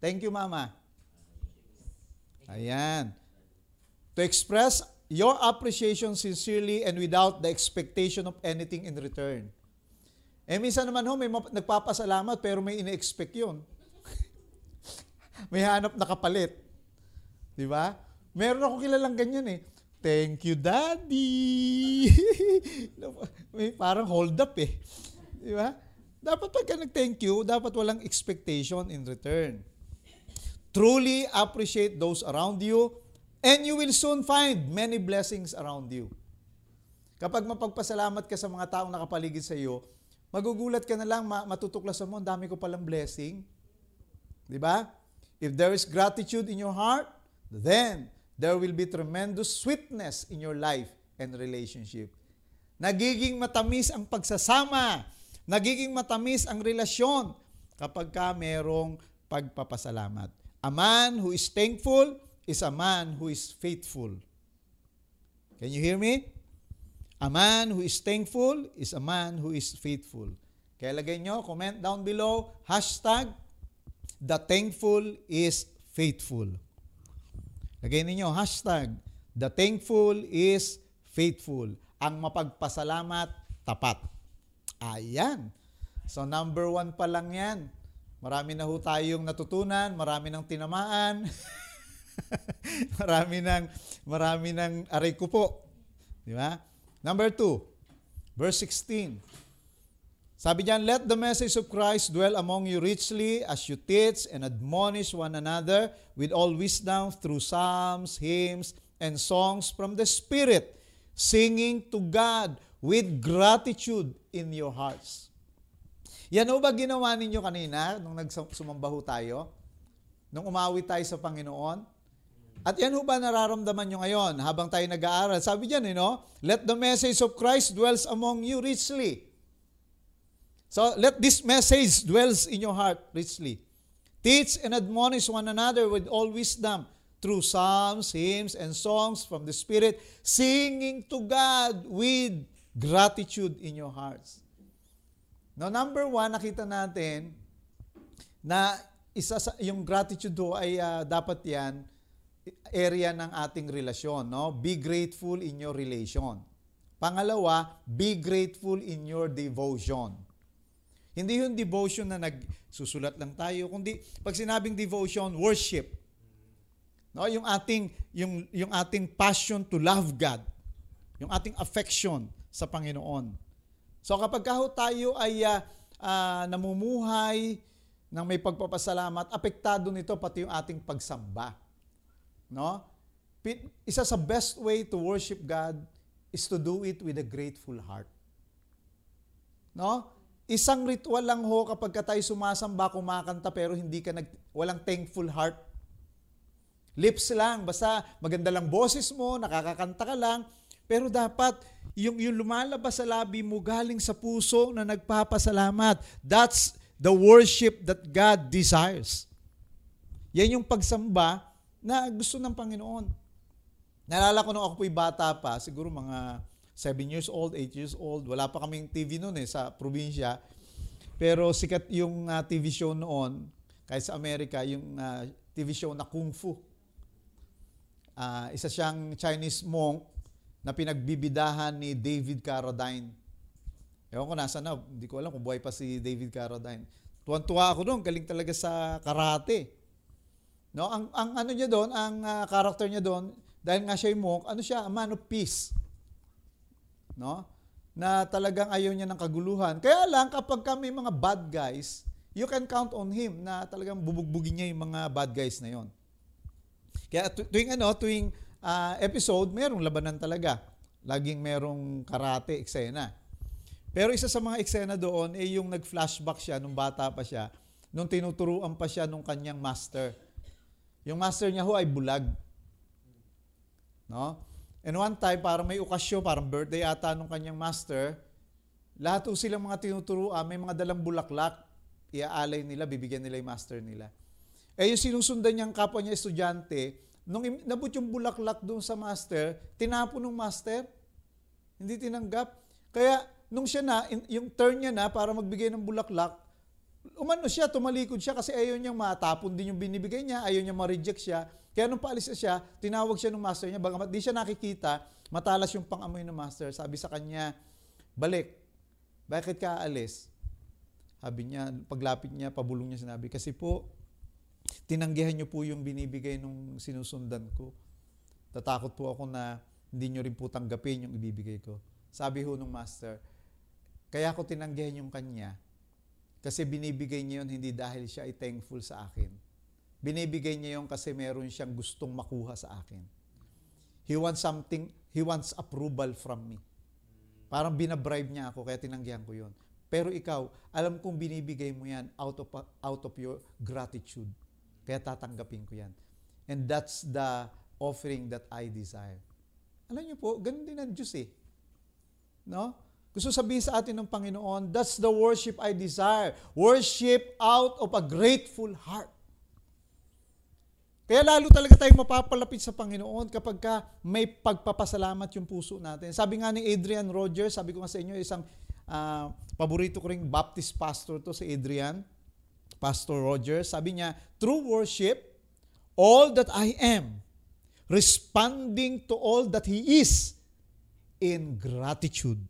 Thank you, Mama. Ayan. To express your appreciation sincerely and without the expectation of anything in return. Eh, minsan naman ho, may nagpapasalamat pero may ina-expect yun. May hanap na kapalit. Di ba? Meron ako kilalang ganyan eh. Thank you, Daddy. May parang hold up eh. Di ba? Dapat pagka nag-thank you, dapat walang expectation in return. Truly appreciate those around you and you will soon find many blessings around you. Kapag mapagpasalamat ka sa mga taong nakapaligid sa iyo, magugulat ka na lang, matutuklasan mo, ang dami ko palang blessing. Di ba? If there is gratitude in your heart, then there will be tremendous sweetness in your life and relationship. Nagiging matamis ang pagsasama. Nagiging matamis ang relasyon kapag ka merong pagpapasalamat. A man who is thankful is a man who is faithful. Can you hear me? A man who is thankful is a man who is faithful. Kaya lagay nyo, comment down below, hashtag, the thankful is faithful. Lagay ninyo, hashtag, the thankful is faithful. Ang mapagpasalamat, tapat. Ayan. So number one pa lang yan. Marami na ho tayong natutunan, marami ng tinamaan, marami ng aray kupo. Di ba? Number 2, verse 16. Sabi diyan, let the message of Christ dwell among you richly as you teach and admonish one another with all wisdom through psalms, hymns, and songs from the Spirit, singing to God with gratitude in your hearts. Yan o ba ginawa ninyo kanina nung nagsumambaho tayo? Nung umawi tayo sa Panginoon? At yan ho ba nararamdaman nyo ngayon habang tayo nag-aaral? Sabi dyan, you know, let the message of Christ dwells among you richly. So, let this message dwells in your heart richly. Teach and admonish one another with all wisdom through psalms, hymns, and songs from the Spirit, singing to God with gratitude in your hearts. Now, number 1, nakita natin na yung gratitude ho ay dapat yan area ng ating relasyon, no? Be grateful in your relation. Pangalawa, be grateful in your devotion. Hindi yung devotion na nagsusulat lang tayo, kundi pag sinabing devotion, worship. No, yung ating passion to love God, yung ating affection sa Panginoon. So kapag tayo ay namumuhay ng may pagpapasalamat, apektado nito pati yung ating pagsamba. No? Isa sa best way to worship God is to do it with a grateful heart. No? Isang ritual lang ho kapag ka tayo sumasamba, kumakanta, pero hindi ka walang thankful heart. Lips lang, basta maganda lang boses mo, nakakakanta ka lang, pero dapat yung lumalabas sa labi mo galing sa puso na nagpapasalamat. That's the worship that God desires. Yan yung pagsamba na gusto ng Panginoon. Naalala ko nung ako po'y bata pa, siguro mga 7 years old, 8 years old, wala pa kaming TV noon sa probinsya. Pero sikat yung TV show noon, kahit sa Amerika, yung TV show na Kung Fu. Isa siyang Chinese monk na pinagbibidahan ni David Carradine. Ewan ko nasa na, hindi ko alam kung buhay pa si David Carradine. Tuwan-tuwa ako noon, galing talaga sa karate. No, ang ano niya doon, ang character niya doon, dahil nga siya yung monk, ano siya, a man of peace. No? Na talagang ayaw niya ng kaguluhan. Kaya lang kapag may mga bad guys, you can count on him na talagang bubugbugin niya yung mga bad guys na yon. Kaya tuwing episode, merong labanan talaga. Laging merong karate eksena. Pero isa sa mga eksena doon ay yung nag-flashback siya nung bata pa siya, nung tinuturuan pa siya nung kanyang master. Yung master niya ho ay bulag. No? And one time, parang may okasyon, parang birthday ata nung kanyang master, lahat ho silang mga tinuturuan, may mga dalang bulaklak, iaalay nila, bibigyan nila yung master nila. Eh yung sinusundan niyang kapwa niya estudyante, nung nabut yung bulaklak doon sa master, tinapon ng master, hindi tinanggap. Kaya nung siya na, yung turn niya na para magbigay ng bulaklak, umano siya, tumalikod siya kasi ayaw niyang matapon din yung binibigay niya, ayaw niyang ma-reject siya. Kaya nung paalis siya, tinawag siya ng master niya, bagamat di siya nakikita, matalas yung pang-amoy ng master. Sabi sa kanya, balik, bakit ka aalis? Sabi niya, paglapit niya, pabulong niya, sinabi, kasi po, tinanggihan niyo po yung binibigay nung sinusundan ko. Tatakot po ako na hindi niyo rin po tanggapin yung ibibigay ko. Sabi ho nung master, kaya ko tinanggihan yung kanya, kasi binibigay niya yun hindi dahil siya ay thankful sa akin. Binibigay niya yun kasi meron siyang gustong makuha sa akin. He wants something, he wants approval from me. Parang binabribe niya ako kaya tinanggihan ko yun. Pero ikaw, alam kong binibigay mo yan out of your gratitude. Kaya tatanggapin ko yan. And that's the offering that I desire. Alam niyo po, ganun din ang Diyos eh. No? Gusto sabihin sa atin ng Panginoon, that's the worship I desire. Worship out of a grateful heart. Kaya lalo talaga tayong mapapalapit sa Panginoon kapag ka may pagpapasalamat yung puso natin. Sabi nga ni Adrian Rogers, sabi ko nga sa inyo, isang paborito ko ring Baptist pastor to si Adrian, Pastor Rogers. Sabi niya, true worship, all that I am, responding to all that He is in gratitude.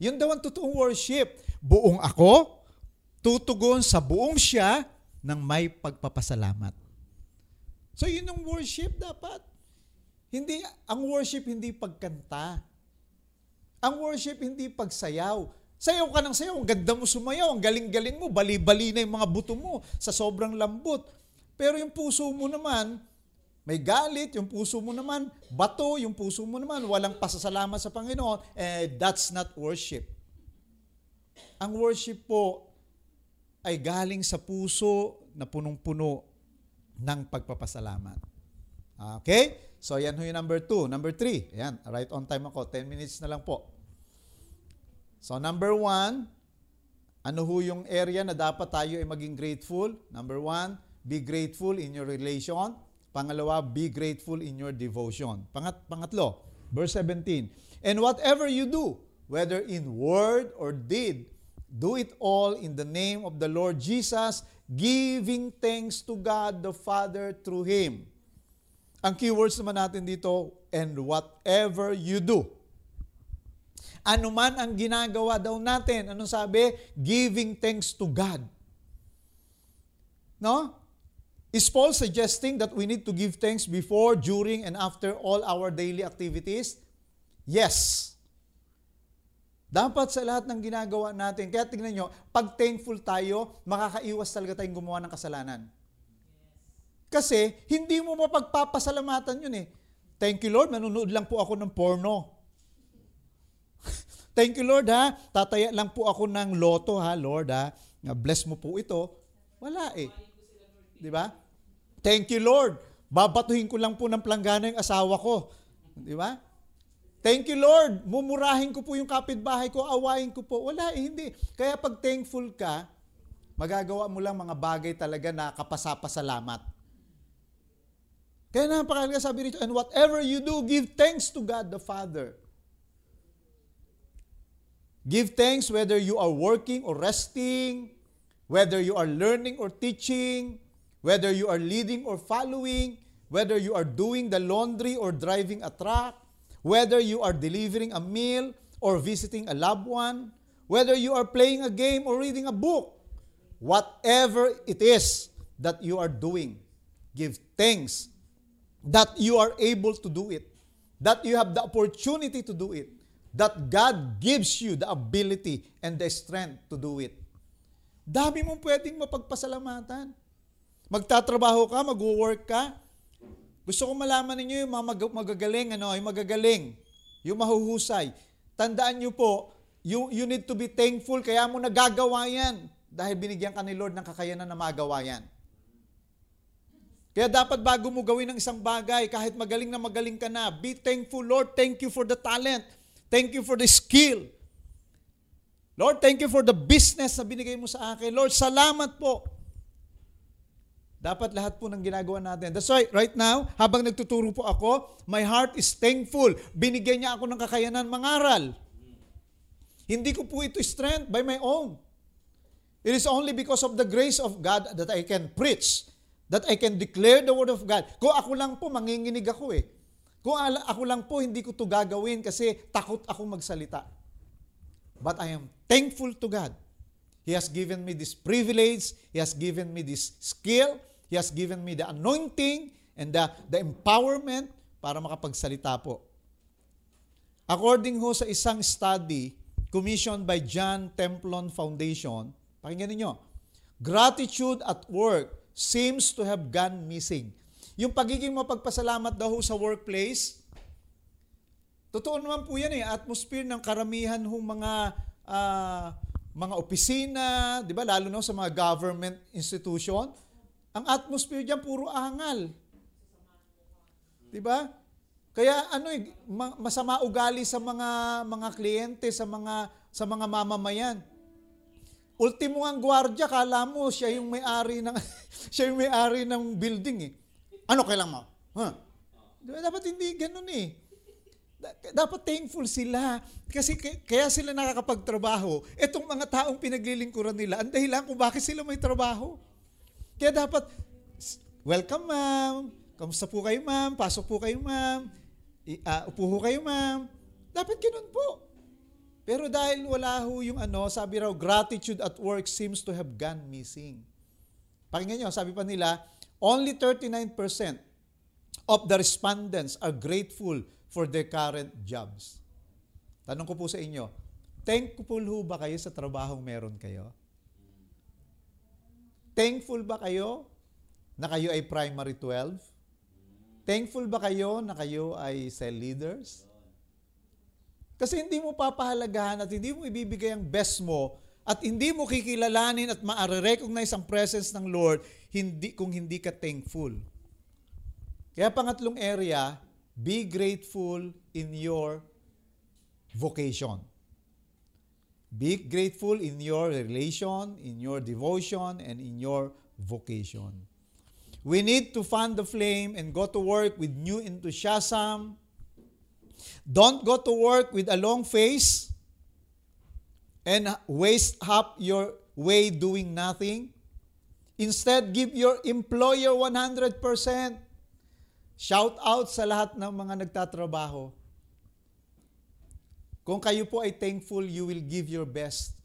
Yun daw ang totoong worship. Buong ako, tutugon sa buong siya ng may pagpapasalamat. So yun ang worship dapat. Hindi, ang worship hindi pagkanta. Ang worship hindi pagsayaw. Sayaw ka ng sayaw. Ang ganda mo sumayaw. Ang galing-galing mo. Bali-bali na yung mga buto mo sa sobrang lambot. Pero yung puso mo naman, may galit. Yung puso mo naman, bato. Yung puso mo naman, walang pasasalamat sa Panginoon. That's not worship. Ang worship po ay galing sa puso na punong-puno ng pagpapasalamat. Okay? So, yan ho yung number 2. Number 3. Ayan, right on time ako. 10 minutes na lang po. So, number 1, ano ho yung area na dapat tayo ay maging grateful? Number 1, be grateful in your relation. Pangalawa, be grateful in your devotion. Pangatlo, verse 17. And whatever you do, whether in word or deed, do it all in the name of the Lord Jesus, giving thanks to God the Father through Him. Ang keywords naman natin dito, and whatever you do. Ano man ang ginagawa daw natin, anong sabi? Giving thanks to God. No? Is Paul suggesting that we need to give thanks before, during, and after all our daily activities? Yes. Dapat sa lahat ng ginagawa natin. Kaya tingnan nyo, pag thankful tayo, makakaiwas talaga tayong gumawa ng kasalanan. Kasi, hindi mo mapagpapasalamatan yun eh. Thank you Lord, manunood lang po ako ng porno. Thank you Lord ha, tataya lang po ako ng loto ha, Lord ha. Bless mo po ito. Wala eh. Di ba? Thank you Lord, babatuhin ko lang po ng planggana yung asawa ko. Di ba? Thank you, Lord. Mumurahin ko po yung kapitbahay ko, awayin ko po. Wala, eh, hindi. Kaya pag thankful ka, magagawa mo lang mga bagay talaga na kapasapasalamat. Kaya napakalaga sabi rito, and whatever you do, give thanks to God the Father. Give thanks whether you are working or resting, whether you are learning or teaching, whether you are leading or following, whether you are doing the laundry or driving a truck, whether you are delivering a meal or visiting a loved one, whether you are playing a game or reading a book, whatever it is that you are doing, give thanks that you are able to do it, that you have the opportunity to do it, that God gives you the ability and the strength to do it. Dami mong pwedeng mapagpasalamatan. Magtatrabaho ka, mag-work ka, gusto ko malaman ninyo yung magagaling, yung magagaling, yung mahuhusay. Tandaan nyo po, you need to be thankful, kaya mo nagagawa yan dahil binigyan ka ni Lord ng kakayanan na magawa yan. Kaya dapat bago mo gawin ang isang bagay, kahit magaling na magaling ka na, be thankful, Lord, thank you for the talent. Thank you for the skill. Lord, thank you for the business na binigay mo sa akin. Lord, salamat po. Dapat lahat po ng ginagawa natin. That's why, right now, habang nagtuturo po ako, my heart is thankful. Binigyan niya ako ng kakayanan mangaral. Hindi ko po ito strength by my own. It is only because of the grace of God that I can preach, that I can declare the word of God. Kung ako lang po, manginginig ako eh. Kung ako lang po, hindi ko ito gagawin kasi takot ako magsalita. But I am thankful to God. He has given me this privilege. He has given me this skill. He has given me the anointing and the empowerment para makapagsalita po. According ho sa isang study commissioned by John Templon Foundation, pakinggan niyo, gratitude at work seems to have gone missing. Yung pagiging mapagpasalamat daw ho sa workplace, totoo naman po yan eh, atmosphere ng karamihan ho mga opisina, di ba, lalo na sa mga government institution, ang atmosphere diyan puro angal. Di ba? Kaya ano, masama ugali sa mga kliyente, sa mga mamamayan. Ultimo ang gwardiya, kala mo siya yung may-ari ng siya yung may-ari ng building eh. Ano kailangan mo? Huh? Dapat hindi ganoon eh. Dapat thankful sila kasi kaya sila nakakapagtrabaho. Etong mga taong pinaglilingkuran nila, ang dahilan kung bakit sila may trabaho. Kaya dapat welcome ma'am. Kamusta po kayo ma'am? Pasok po kayo ma'am. Upo ho kayo ma'am. Dapat ganun po. Pero dahil wala ho yung ano, sabi raw, gratitude at work seems to have gone missing. Pakinggan nyo, sabi pa nila, only 39% of the respondents are grateful for their current jobs. Tanong ko po sa inyo, thankful ho ba kayo sa trabahong meron kayo? Thankful ba kayo na kayo ay primary 12? Thankful ba kayo na kayo ay cell leaders? Kasi hindi mo papahalagahan at hindi mo ibibigay ang best mo at hindi mo kikilalanin at ma-recognize ang presence ng Lord kung hindi ka thankful. Kaya pangatlong area, be grateful in your vocation. Be grateful in your relation, in your devotion, and in your vocation. We need to fan the flame and go to work with new enthusiasm. Don't go to work with a long face and waste half your way doing nothing. Instead, give your employer 100%. Shout out sa lahat ng mga nagtatrabaho. Kung kayo po ay thankful, you will give your best.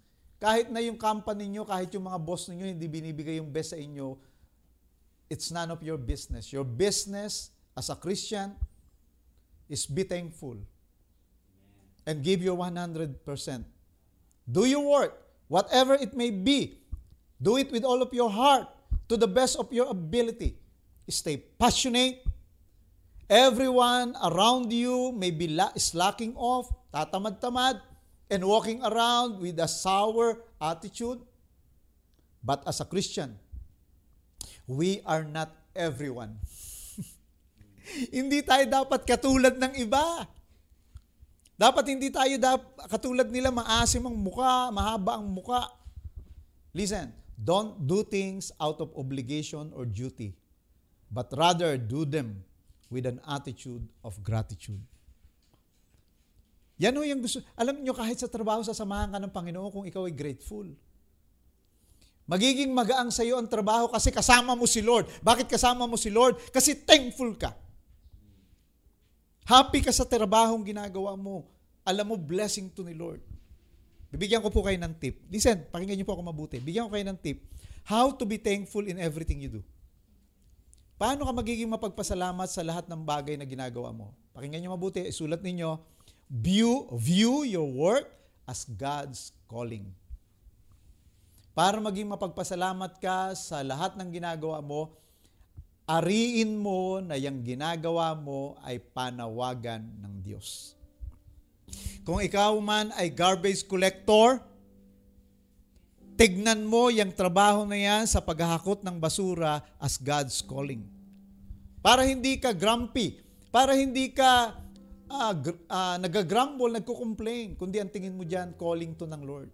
Kahit na yung company nyo, kahit yung mga boss ninyo, hindi binibigay yung best sa inyo, it's none of your business. Your business as a Christian is be thankful and give your 100%. Do your work, whatever it may be. Do it with all of your heart, to the best of your ability. Stay passionate. Everyone around you may be slacking off, tatamad-tamad, and walking around with a sour attitude. But as a Christian, we are not everyone. Hindi tayo dapat katulad ng iba. Dapat hindi tayo katulad nila, maasim ang muka, mahaba ang muka. Listen, don't do things out of obligation or duty, but rather do them with an attitude of gratitude. Yan ho yung gusto. Alam niyo, kahit sa trabaho, sasamahan ka ng Panginoon kung ikaw ay grateful. Magiging magaang sa iyo ang trabaho kasi kasama mo si Lord. Bakit kasama mo si Lord? Kasi thankful ka. Happy ka sa trabahong ginagawa mo. Alam mo, blessing to ni Lord. Bibigyan ko po kayo ng tip. Listen, pakinggan niyo po ako mabuti. Bigyan ko kayo ng tip. How to be thankful in everything you do. Paano ka magiging mapagpasalamat sa lahat ng bagay na ginagawa mo? Pakinggan niyo mabuti. Isulat ninyo, view your work as God's calling. Para maging mapagpasalamat ka sa lahat ng ginagawa mo, ariin mo na yung ginagawa mo ay panawagan ng Diyos. Kung ikaw man ay garbage collector, tignan mo yung trabaho na yan sa paghahakot ng basura as God's calling. Para hindi ka grumpy, para hindi ka nagagrumble, nagko-complain, kundi ang tingin mo dyan, calling to ng Lord.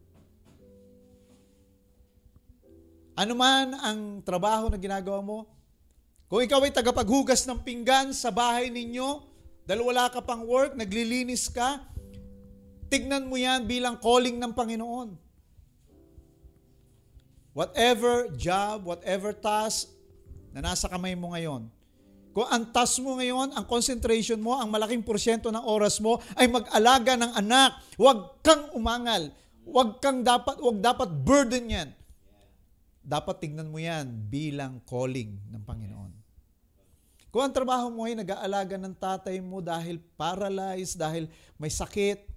Ano man ang trabaho na ginagawa mo, kung ikaw ay tagapaghugas ng pinggan sa bahay ninyo, dahil wala ka pang work, naglilinis ka, tignan mo yan bilang calling ng Panginoon. Whatever job, whatever task na nasa kamay mo ngayon, kung ang task mo ngayon, ang concentration mo, ang malaking porsyento ng oras mo ay mag-alaga ng anak, huwag kang umangal, huwag dapat burden yan. Dapat tignan mo yan bilang calling ng Panginoon. Kung ang trabaho mo ay nag-aalaga ng tatay mo dahil paralyzed, dahil may sakit,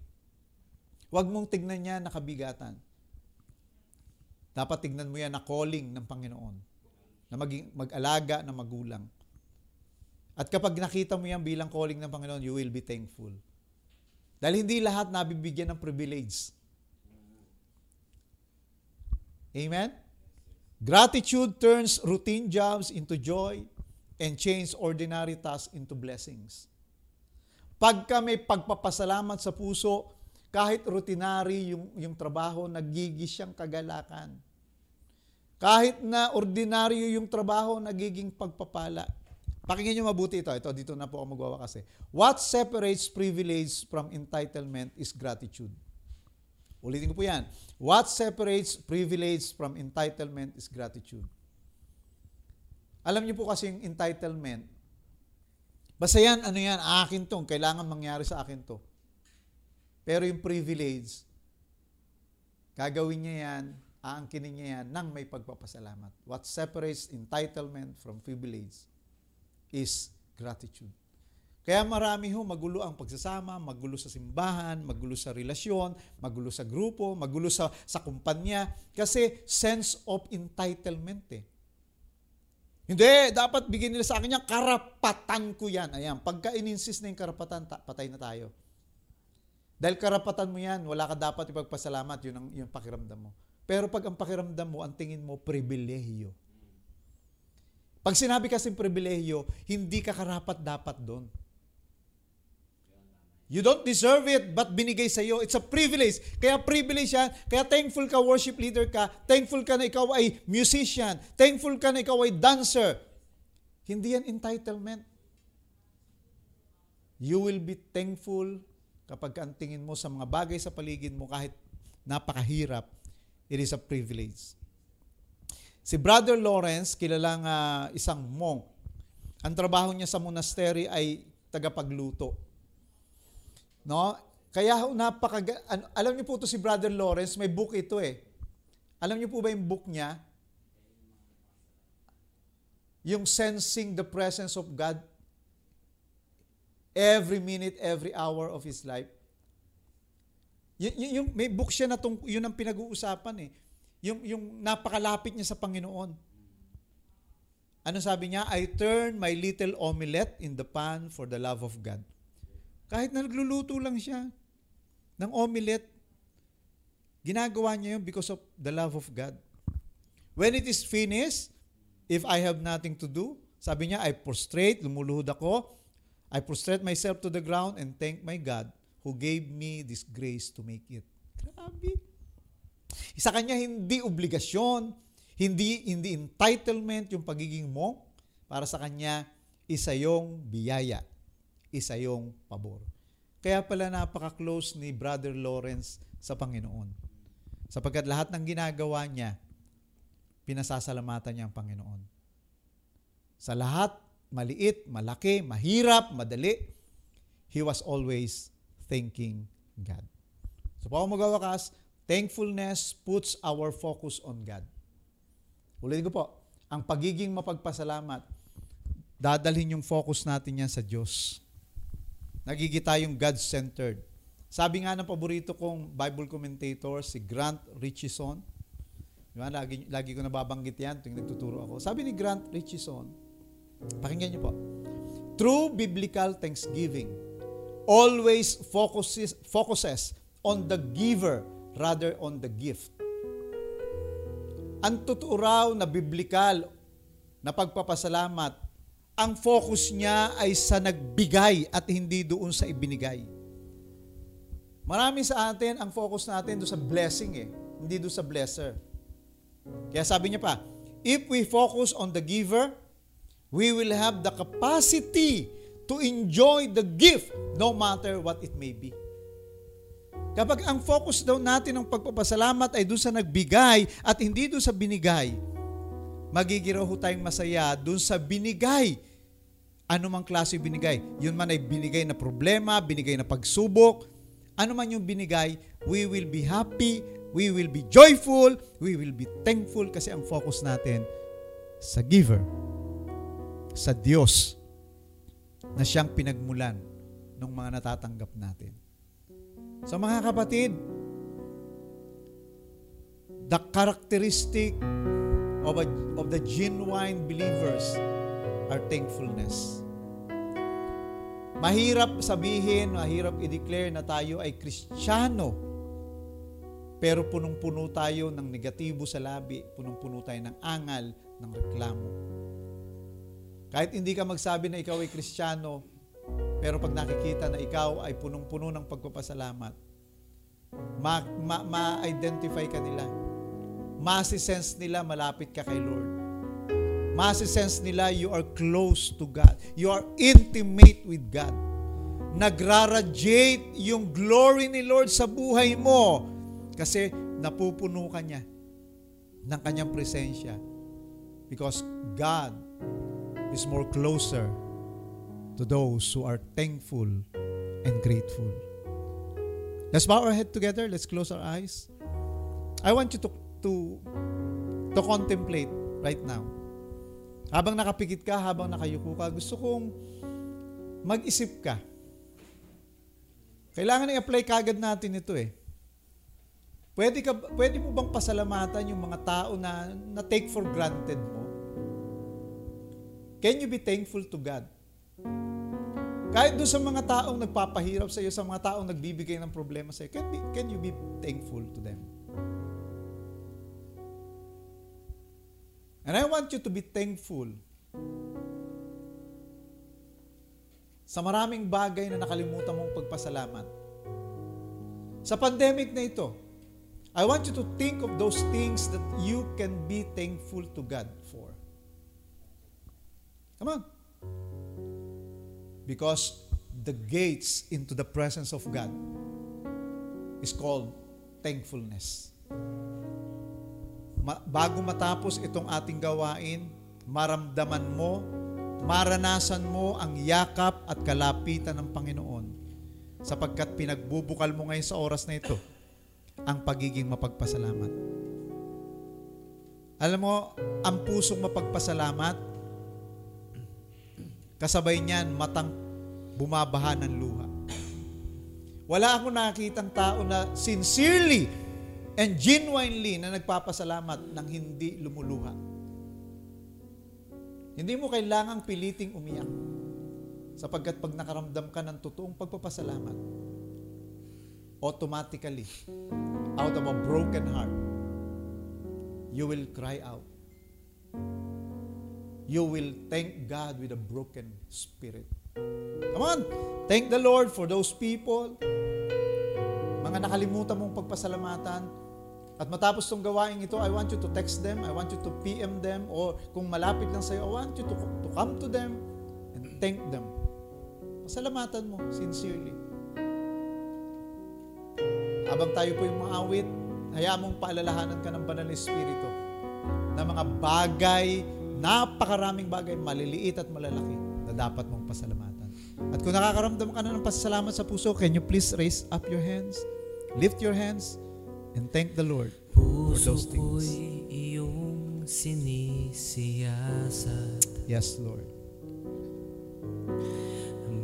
huwag mong tignan niya na kabigatan. Dapat tignan mo yan na calling ng Panginoon, na maging mag-alaga ng magulang. At kapag nakita mo yan bilang calling ng Panginoon, you will be thankful. Dahil hindi lahat nabibigyan ng privilege. Amen? Gratitude turns routine jobs into joy and changes ordinary tasks into blessings. Pagka may pagpapasalamat sa puso, kahit rutinary yung trabaho, nagiging siyang kagalakan. Kahit na ordinaryo yung trabaho, nagiging pagpapala. Pakinggan nyo mabuti ito. Ito, dito na po ako magawa kasi. What separates privilege from entitlement is gratitude. Ulitin ko po yan. What separates privilege from entitlement is gratitude. Alam nyo po kasi yung entitlement, basta yan, ano yan, akin to, kailangan mangyari sa akin to. Pero yung privilege, gagawin niya yan, aangkinin niya yan nang may pagpapasalamat. What separates entitlement from privilege is gratitude. Kaya marami ho, magulo ang pagsasama, magulo sa simbahan, magulo sa relasyon, magulo sa grupo, magulo sa kumpanya. Kasi sense of entitlement eh. Hindi, dapat bigyan nila sa akin yan. Karapatan ko yan. Ayan, pagka in-insist na yung karapatan, patay na tayo. Dahil karapatan mo yan, wala ka dapat ipagpasalamat. Yun ang yung pakiramdam mo. Pero pag ang pakiramdam mo, ang tingin mo, pribilehyo. Pag sinabi kasing pribilehyo, hindi ka karapat dapat doon. You don't deserve it, but binigay sa'yo. It's a privilege. Kaya privilege yan. Kaya thankful ka, worship leader ka. Thankful ka na ikaw ay musician. Thankful ka na ikaw ay dancer. Hindi yan entitlement. You will be thankful kapag ang tingin mo sa mga bagay sa paligid mo kahit napakahirap. It is a privilege. Si Brother Lawrence, kilalang isang monk. Ang trabaho niya sa monastery ay tagapagluto. No? Kaya alam niyo po ito si Brother Lawrence, may book ito eh. Alam niyo po ba yung book niya? Yung Sensing the Presence of God Every Minute, Every Hour of His Life. Yung may book siya na yun ang pinag-uusapan eh. Yung napakalapit niya sa Panginoon. Ano sabi niya? I turn my little omelette in the pan for the love of God. Kahit na nagluluto lang siya ng omelette, ginagawa niya yun because of the love of God. When it is finished, if I have nothing to do, sabi niya, I prostrate, lumuluhod ako, I prostrate myself to the ground and thank my God who gave me this grace to make it. Grabe. Sa kanya, hindi obligasyon, hindi entitlement yung pagiging monk. Para sa kanya, isa yung biyaya. Isa yung pabor. Kaya pala napaka-close ni Brother Lawrence sa Panginoon. Sapagkat lahat ng ginagawa niya, pinasasalamatan niya ang Panginoon. Sa lahat, maliit, malaki, mahirap, madali, he was always thanking God. So pag magawakas, thankfulness puts our focus on God. Ulitin ko po, ang pagiging mapagpasalamat, dadalhin yung focus natin yan sa Diyos. Nagigita yung God-centered. Sabi nga ng paborito kong Bible commentator, si Grant Richison. Diba? Lagi ko nababanggit yan tuwing nagtuturo ako. Sabi ni Grant Richison, pakinggan niyo po, true biblical thanksgiving always focuses on the giver rather on the gift. Ang totoo raw na biblikal na pagpapasalamat, ang focus niya ay sa nagbigay at hindi doon sa ibinigay. Marami sa atin, ang focus natin doon sa blessing eh, hindi doon sa blesser. Kaya sabi niya pa, if we focus on the giver, we will have the capacity to enjoy the gift no matter what it may be. Kapag ang focus daw natin ng pagpapasalamat ay doon sa nagbigay at hindi doon sa binigay, magigiraw ho tayong masaya dun sa binigay. Ano mang klase binigay. Yun man ay binigay na problema, binigay na pagsubok. Ano man yung binigay, we will be happy, we will be joyful, we will be thankful kasi ang focus natin sa giver, sa Diyos na siyang pinagmulan ng mga natatanggap natin. So mga kapatid, the characteristic of the genuine believers are thankfulness. Mahirap sabihin, mahirap i-declare na tayo ay Kristiyano, pero punong-puno tayo ng negatibo sa labi, punong-puno tayo ng angal, ng reklamo. Kahit hindi ka magsabi na ikaw ay Kristiyano, Pero pag nakikita na ikaw ay punong-puno ng pagpapasalamat, ma-identify ka nila. Masi-sense nila malapit ka kay Lord. Masi-sense nila you are close to God. You are intimate with God. Nagraradiate yung glory ni Lord sa buhay mo kasi napupuno ka niya ng kanyang presensya because God is more closer to those who are thankful and grateful. Let's bow our head together. Let's close our eyes. I want you to contemplate right now. Habang nakapikit ka, habang nakayuko ka, gusto kong mag-isip ka. Kailangan i-apply kagad natin ito eh. Pwede mo bang pasalamatan yung mga tao na take for granted mo? Can you be thankful to God? Kahit doon sa mga taong nagpapahirap sa iyo, sa mga taong nagbibigay ng problema sa iyo, can you be thankful to them? And I want you to be thankful sa maraming bagay na nakalimutan mong pagpasalamat. Sa pandemic na ito, I want you to think of those things that you can be thankful to God for. Come on. Because the gates into the presence of God is called thankfulness. Bago matapos itong ating gawain, maramdaman mo, maranasan mo ang yakap at kalapitan ng Panginoon sapagkat pinagbubukal mo ngayon sa oras na ito ang pagiging mapagpasalamat. Alam mo, ang pusong mapagpasalamat, kasabay niyan, matang bumabaha ng luha. Wala akong nakitang tao na sincerely and genuinely na nagpapasalamat ng hindi lumuluha. Hindi mo kailangang piliting umiyak sapagkat pag nakaramdam ka ng totoong pagpapasalamat, automatically, out of a broken heart, you will cry out. You will thank God with a broken spirit. Come on! Thank the Lord for those people. Mga nakalimutan mong pagpasalamatan. At matapos tong gawain ito, I want you to text them, I want you to PM them, or kung malapit lang sa'yo, I want you to come to them and thank them. Pasalamatan mo, sincerely. Habang tayo po yung mga awit, hayaan mong paalalahanan ka ng Banal na Espiritu na mga bagay, napakaraming bagay, maliliit at malalaki na dapat mong pasalamatan. At kung nakakaramdam ka na ng pasasalamat sa puso, can you please raise up your hands, lift your hands, and thank the Lord for those things. Yes, Lord.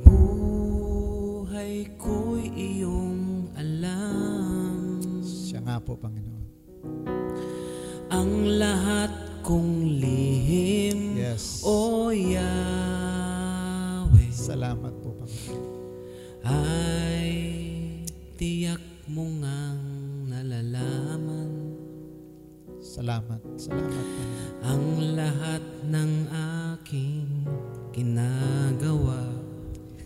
Buhay ko'y iyong alam. Siya nga po, Panginoon. Ang lahat kung lihim, yes. O Yahweh, salamat po, Panginoon. Ay tiyak mong ang nalalaman. Salamat, salamat, Panginoon. Ang lahat ng aking ginagawa.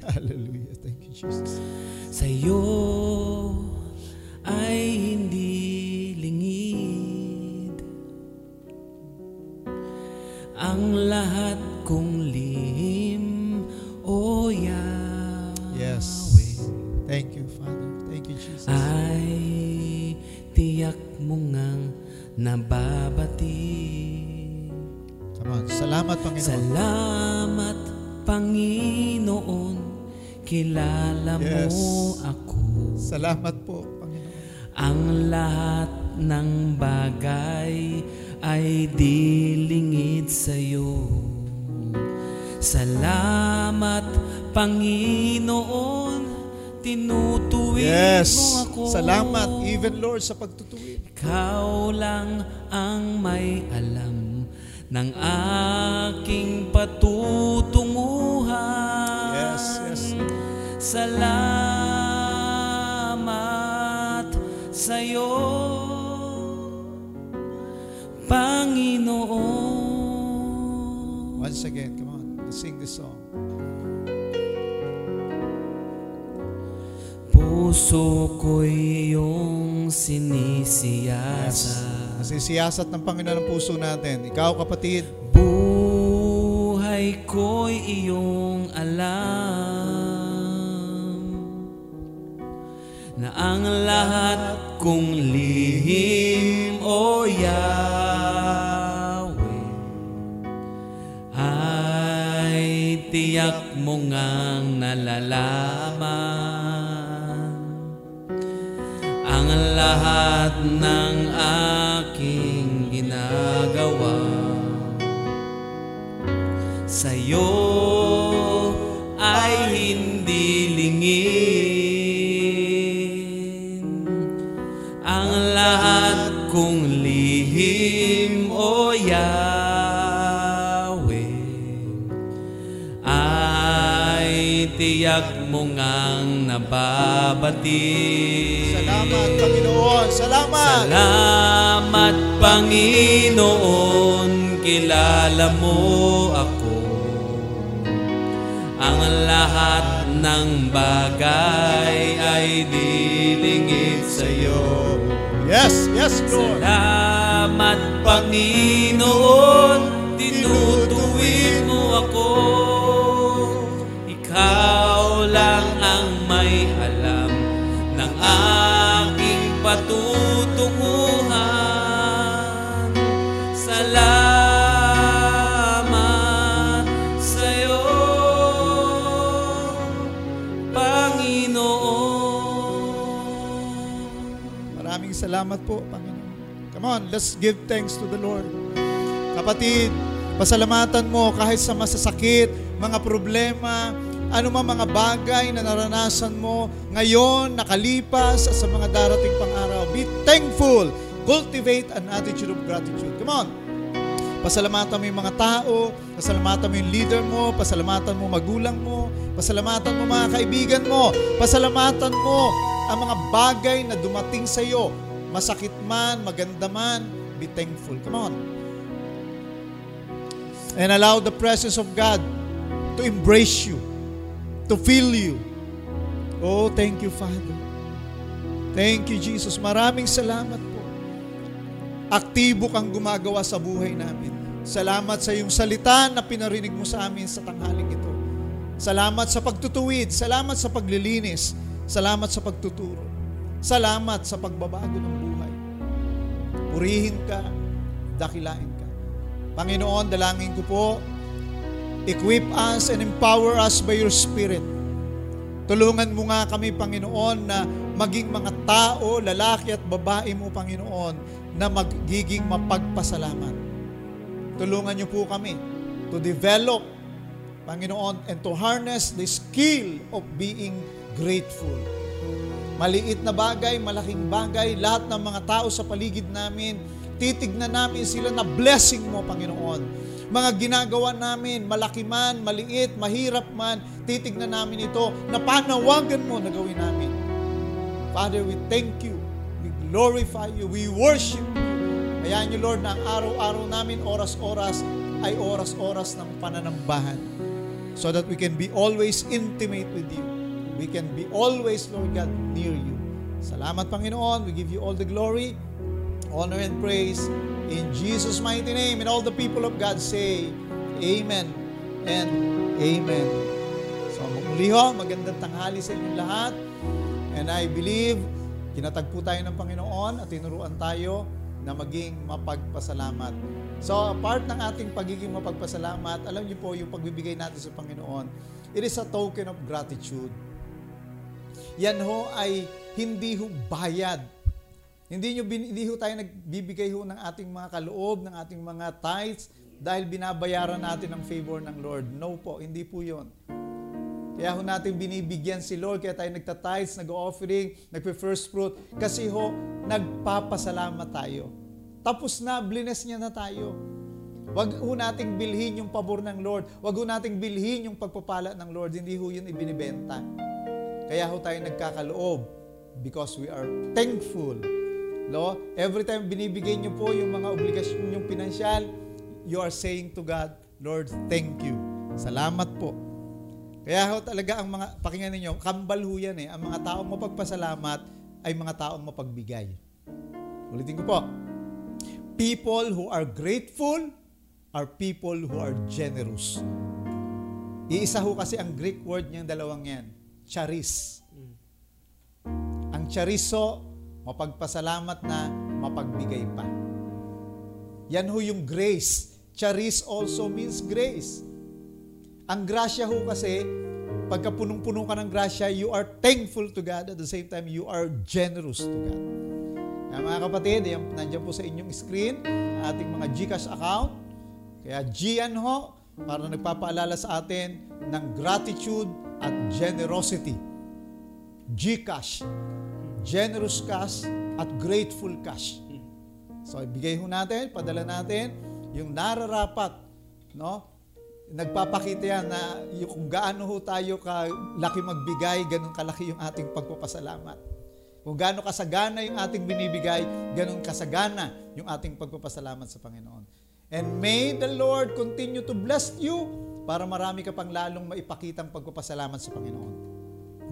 Hallelujah, thank you, Jesus. Sa'yo ay hindi lingid. Ang lahat kong lihim, O Yahweh. Yes. Thank you, Father. Thank you, Jesus. Ay, tiyak mo ngang nababati. Come on. Salamat, Panginoon. Salamat, Panginoon. Kilala yes. mo ako. Salamat po, Panginoon. Ang lahat ng bagay ay dilingid sa'yo. Salamat, Panginoon, tinutuwid yes. mo ako. Salamat, even Lord, sa pagtutuwid. Ikaw lang ang may alam ng aking patutunguhan. Yes, yes. Salamat sa'yo, Panginoon. Once again, come on, let's sing this song. puso ko'y iyong sinisiyasat. Yes. Nasisiyasat ng Panginoon ang puso natin. Ikaw, kapatid. Buhay ko'y iyong alam na ang lahat kong lihim o Yahweh ay tiyak mong ang nalalaman. Ang lahat ng aking ginagawa sa'yo ay hindi lingin. Ang lahat kong lihim o Yahweh ay tiyak mong ang nababatid. Salamat, Panginoon. Salamat. Salamat, Panginoon. Kilala mo ako. Ang lahat ng bagay ay dilingit sa'yo. Yes, yes, Lord. Salamat, Panginoon. Tinutuwid mo ako. Ikaw lang ang may alam ng patutunguhan. Salamat sa'yo, Panginoon. Maraming salamat po, Panginoon. Come on, let's give thanks to the Lord. Kapatid, pasalamatan mo kahit sa masasakit, mga problema, ano mang mga bagay na naranasan mo ngayon, nakalipas, at sa mga darating pang araw. Be thankful. Cultivate an attitude of gratitude. Come on. Pasalamatan mo yung mga tao. Pasalamatan mo yung leader mo. Pasalamatan mo magulang mo. Pasalamatan mo mga kaibigan mo. Pasalamatan mo ang mga bagay na dumating sa iyo. Masakit man, maganda man. Be thankful. Come on. And allow the presence of God to embrace you, to feel you. Oh, thank you, Father. Thank you, Jesus. Maraming salamat po. Aktibo kang gumagawa sa buhay namin. Salamat sa iyong salita na pinarinig mo sa amin sa tanghaling ito. Salamat sa pagtutuwid. Salamat sa paglilinis. Salamat sa pagtuturo. Salamat sa pagbabago ng buhay. Purihin ka, dakilain ka. Panginoon, dalangin ko po, equip us and empower us by your Spirit. Tulungan mo nga kami, Panginoon, na maging mga tao, lalaki at babae mo, Panginoon, na magiging mapagpasalamat. Tulungan niyo po kami to develop, Panginoon, and to harness the skill of being grateful. Maliit na bagay, malaking bagay, lahat ng mga tao sa paligid namin, titignan namin sila na blessing mo, Panginoon. Mga ginagawa namin, malaki man, maliit, mahirap man, titignan namin ito na panawagan mo na gawin namin. Father, we thank you. We glorify you. We worship you. Kayaan niyo, Lord, na ang araw-araw namin, oras-oras, ay oras-oras ng pananambahan. So that we can be always intimate with you. We can be always, Lord God, near you. Salamat, Panginoon. We give you all the glory, honor, and praise. In Jesus' mighty name, and all the people of God say, Amen and Amen. So, muli ho, magandang tanghali sa inyong lahat. And I believe, kinatagpo tayo ng Panginoon at tinuruan tayo na maging mapagpasalamat. So, part ng ating pagiging mapagpasalamat, alam niyo po, yung pagbibigay natin sa Panginoon, it is a token of gratitude. Yan ho ay hindi ho bayad. Hindi ho tayo nagbibigay ho ng ating mga kaloob, ng ating mga tithes, dahil binabayaran natin ang favor ng Lord. No po, hindi po yun. Kaya ho natin binibigyan si Lord, kaya tayo nagtatides, nag-offering, nagpe-first fruit, kasi ho, nagpapasalamat tayo. Tapos na, blines niya na tayo. Huwag ho nating bilhin yung pabor ng Lord. Huwag ho nating bilhin yung pagpapala ng Lord. Hindi ho yun ibinibenta. Kaya ho tayo nagkakaloob because we are thankful. No? Every time binibigay niyo po yung mga obligasyon niyong pinansyal, you are saying to God, Lord, thank you. Salamat po. Kaya ho talaga ang mga, pakinggan ninyo, kambal ho yan eh. Ang mga taong mapagpasalamat ay mga taong mapagbigay. Ulitin ko po. People who are grateful are people who are generous. Iisa ho kasi ang Greek word niyang dalawang yan. Charis. Ang chariso, mapagpasalamat na, mapagbigay pa. Yan ho yung grace. Charis also means grace. Ang grasya ho kasi, pagka punong-puno ka ng grasya, you are thankful to God. At the same time, you are generous to God. Kaya mga kapatid, nandiyan po sa inyong screen, ating mga GCash account. Kaya Gian ho, para nagpapaalala sa atin ng gratitude at generosity. GCash. Generous cash at grateful cash. So, ibigay ho natin, padala natin, yung nararapat, no? Nagpapakita yan na kung gaano ho tayo kalaki magbigay, ganun kalaki yung ating pagpapasalamat. Kung gaano kasagana yung ating binibigay, ganun kasagana yung ating pagpapasalamat sa Panginoon. And may the Lord continue to bless you para marami ka pang lalong maipakita ang pagpapasalamat sa Panginoon.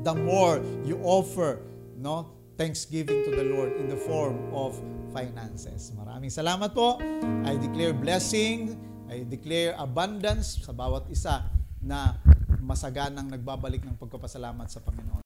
The more you offer, no, thanksgiving to the Lord in the form of finances. Maraming salamat po. I declare blessing. I declare abundance sa bawat isa na masaganang nagbabalik ng pagpapasalamat sa Panginoon.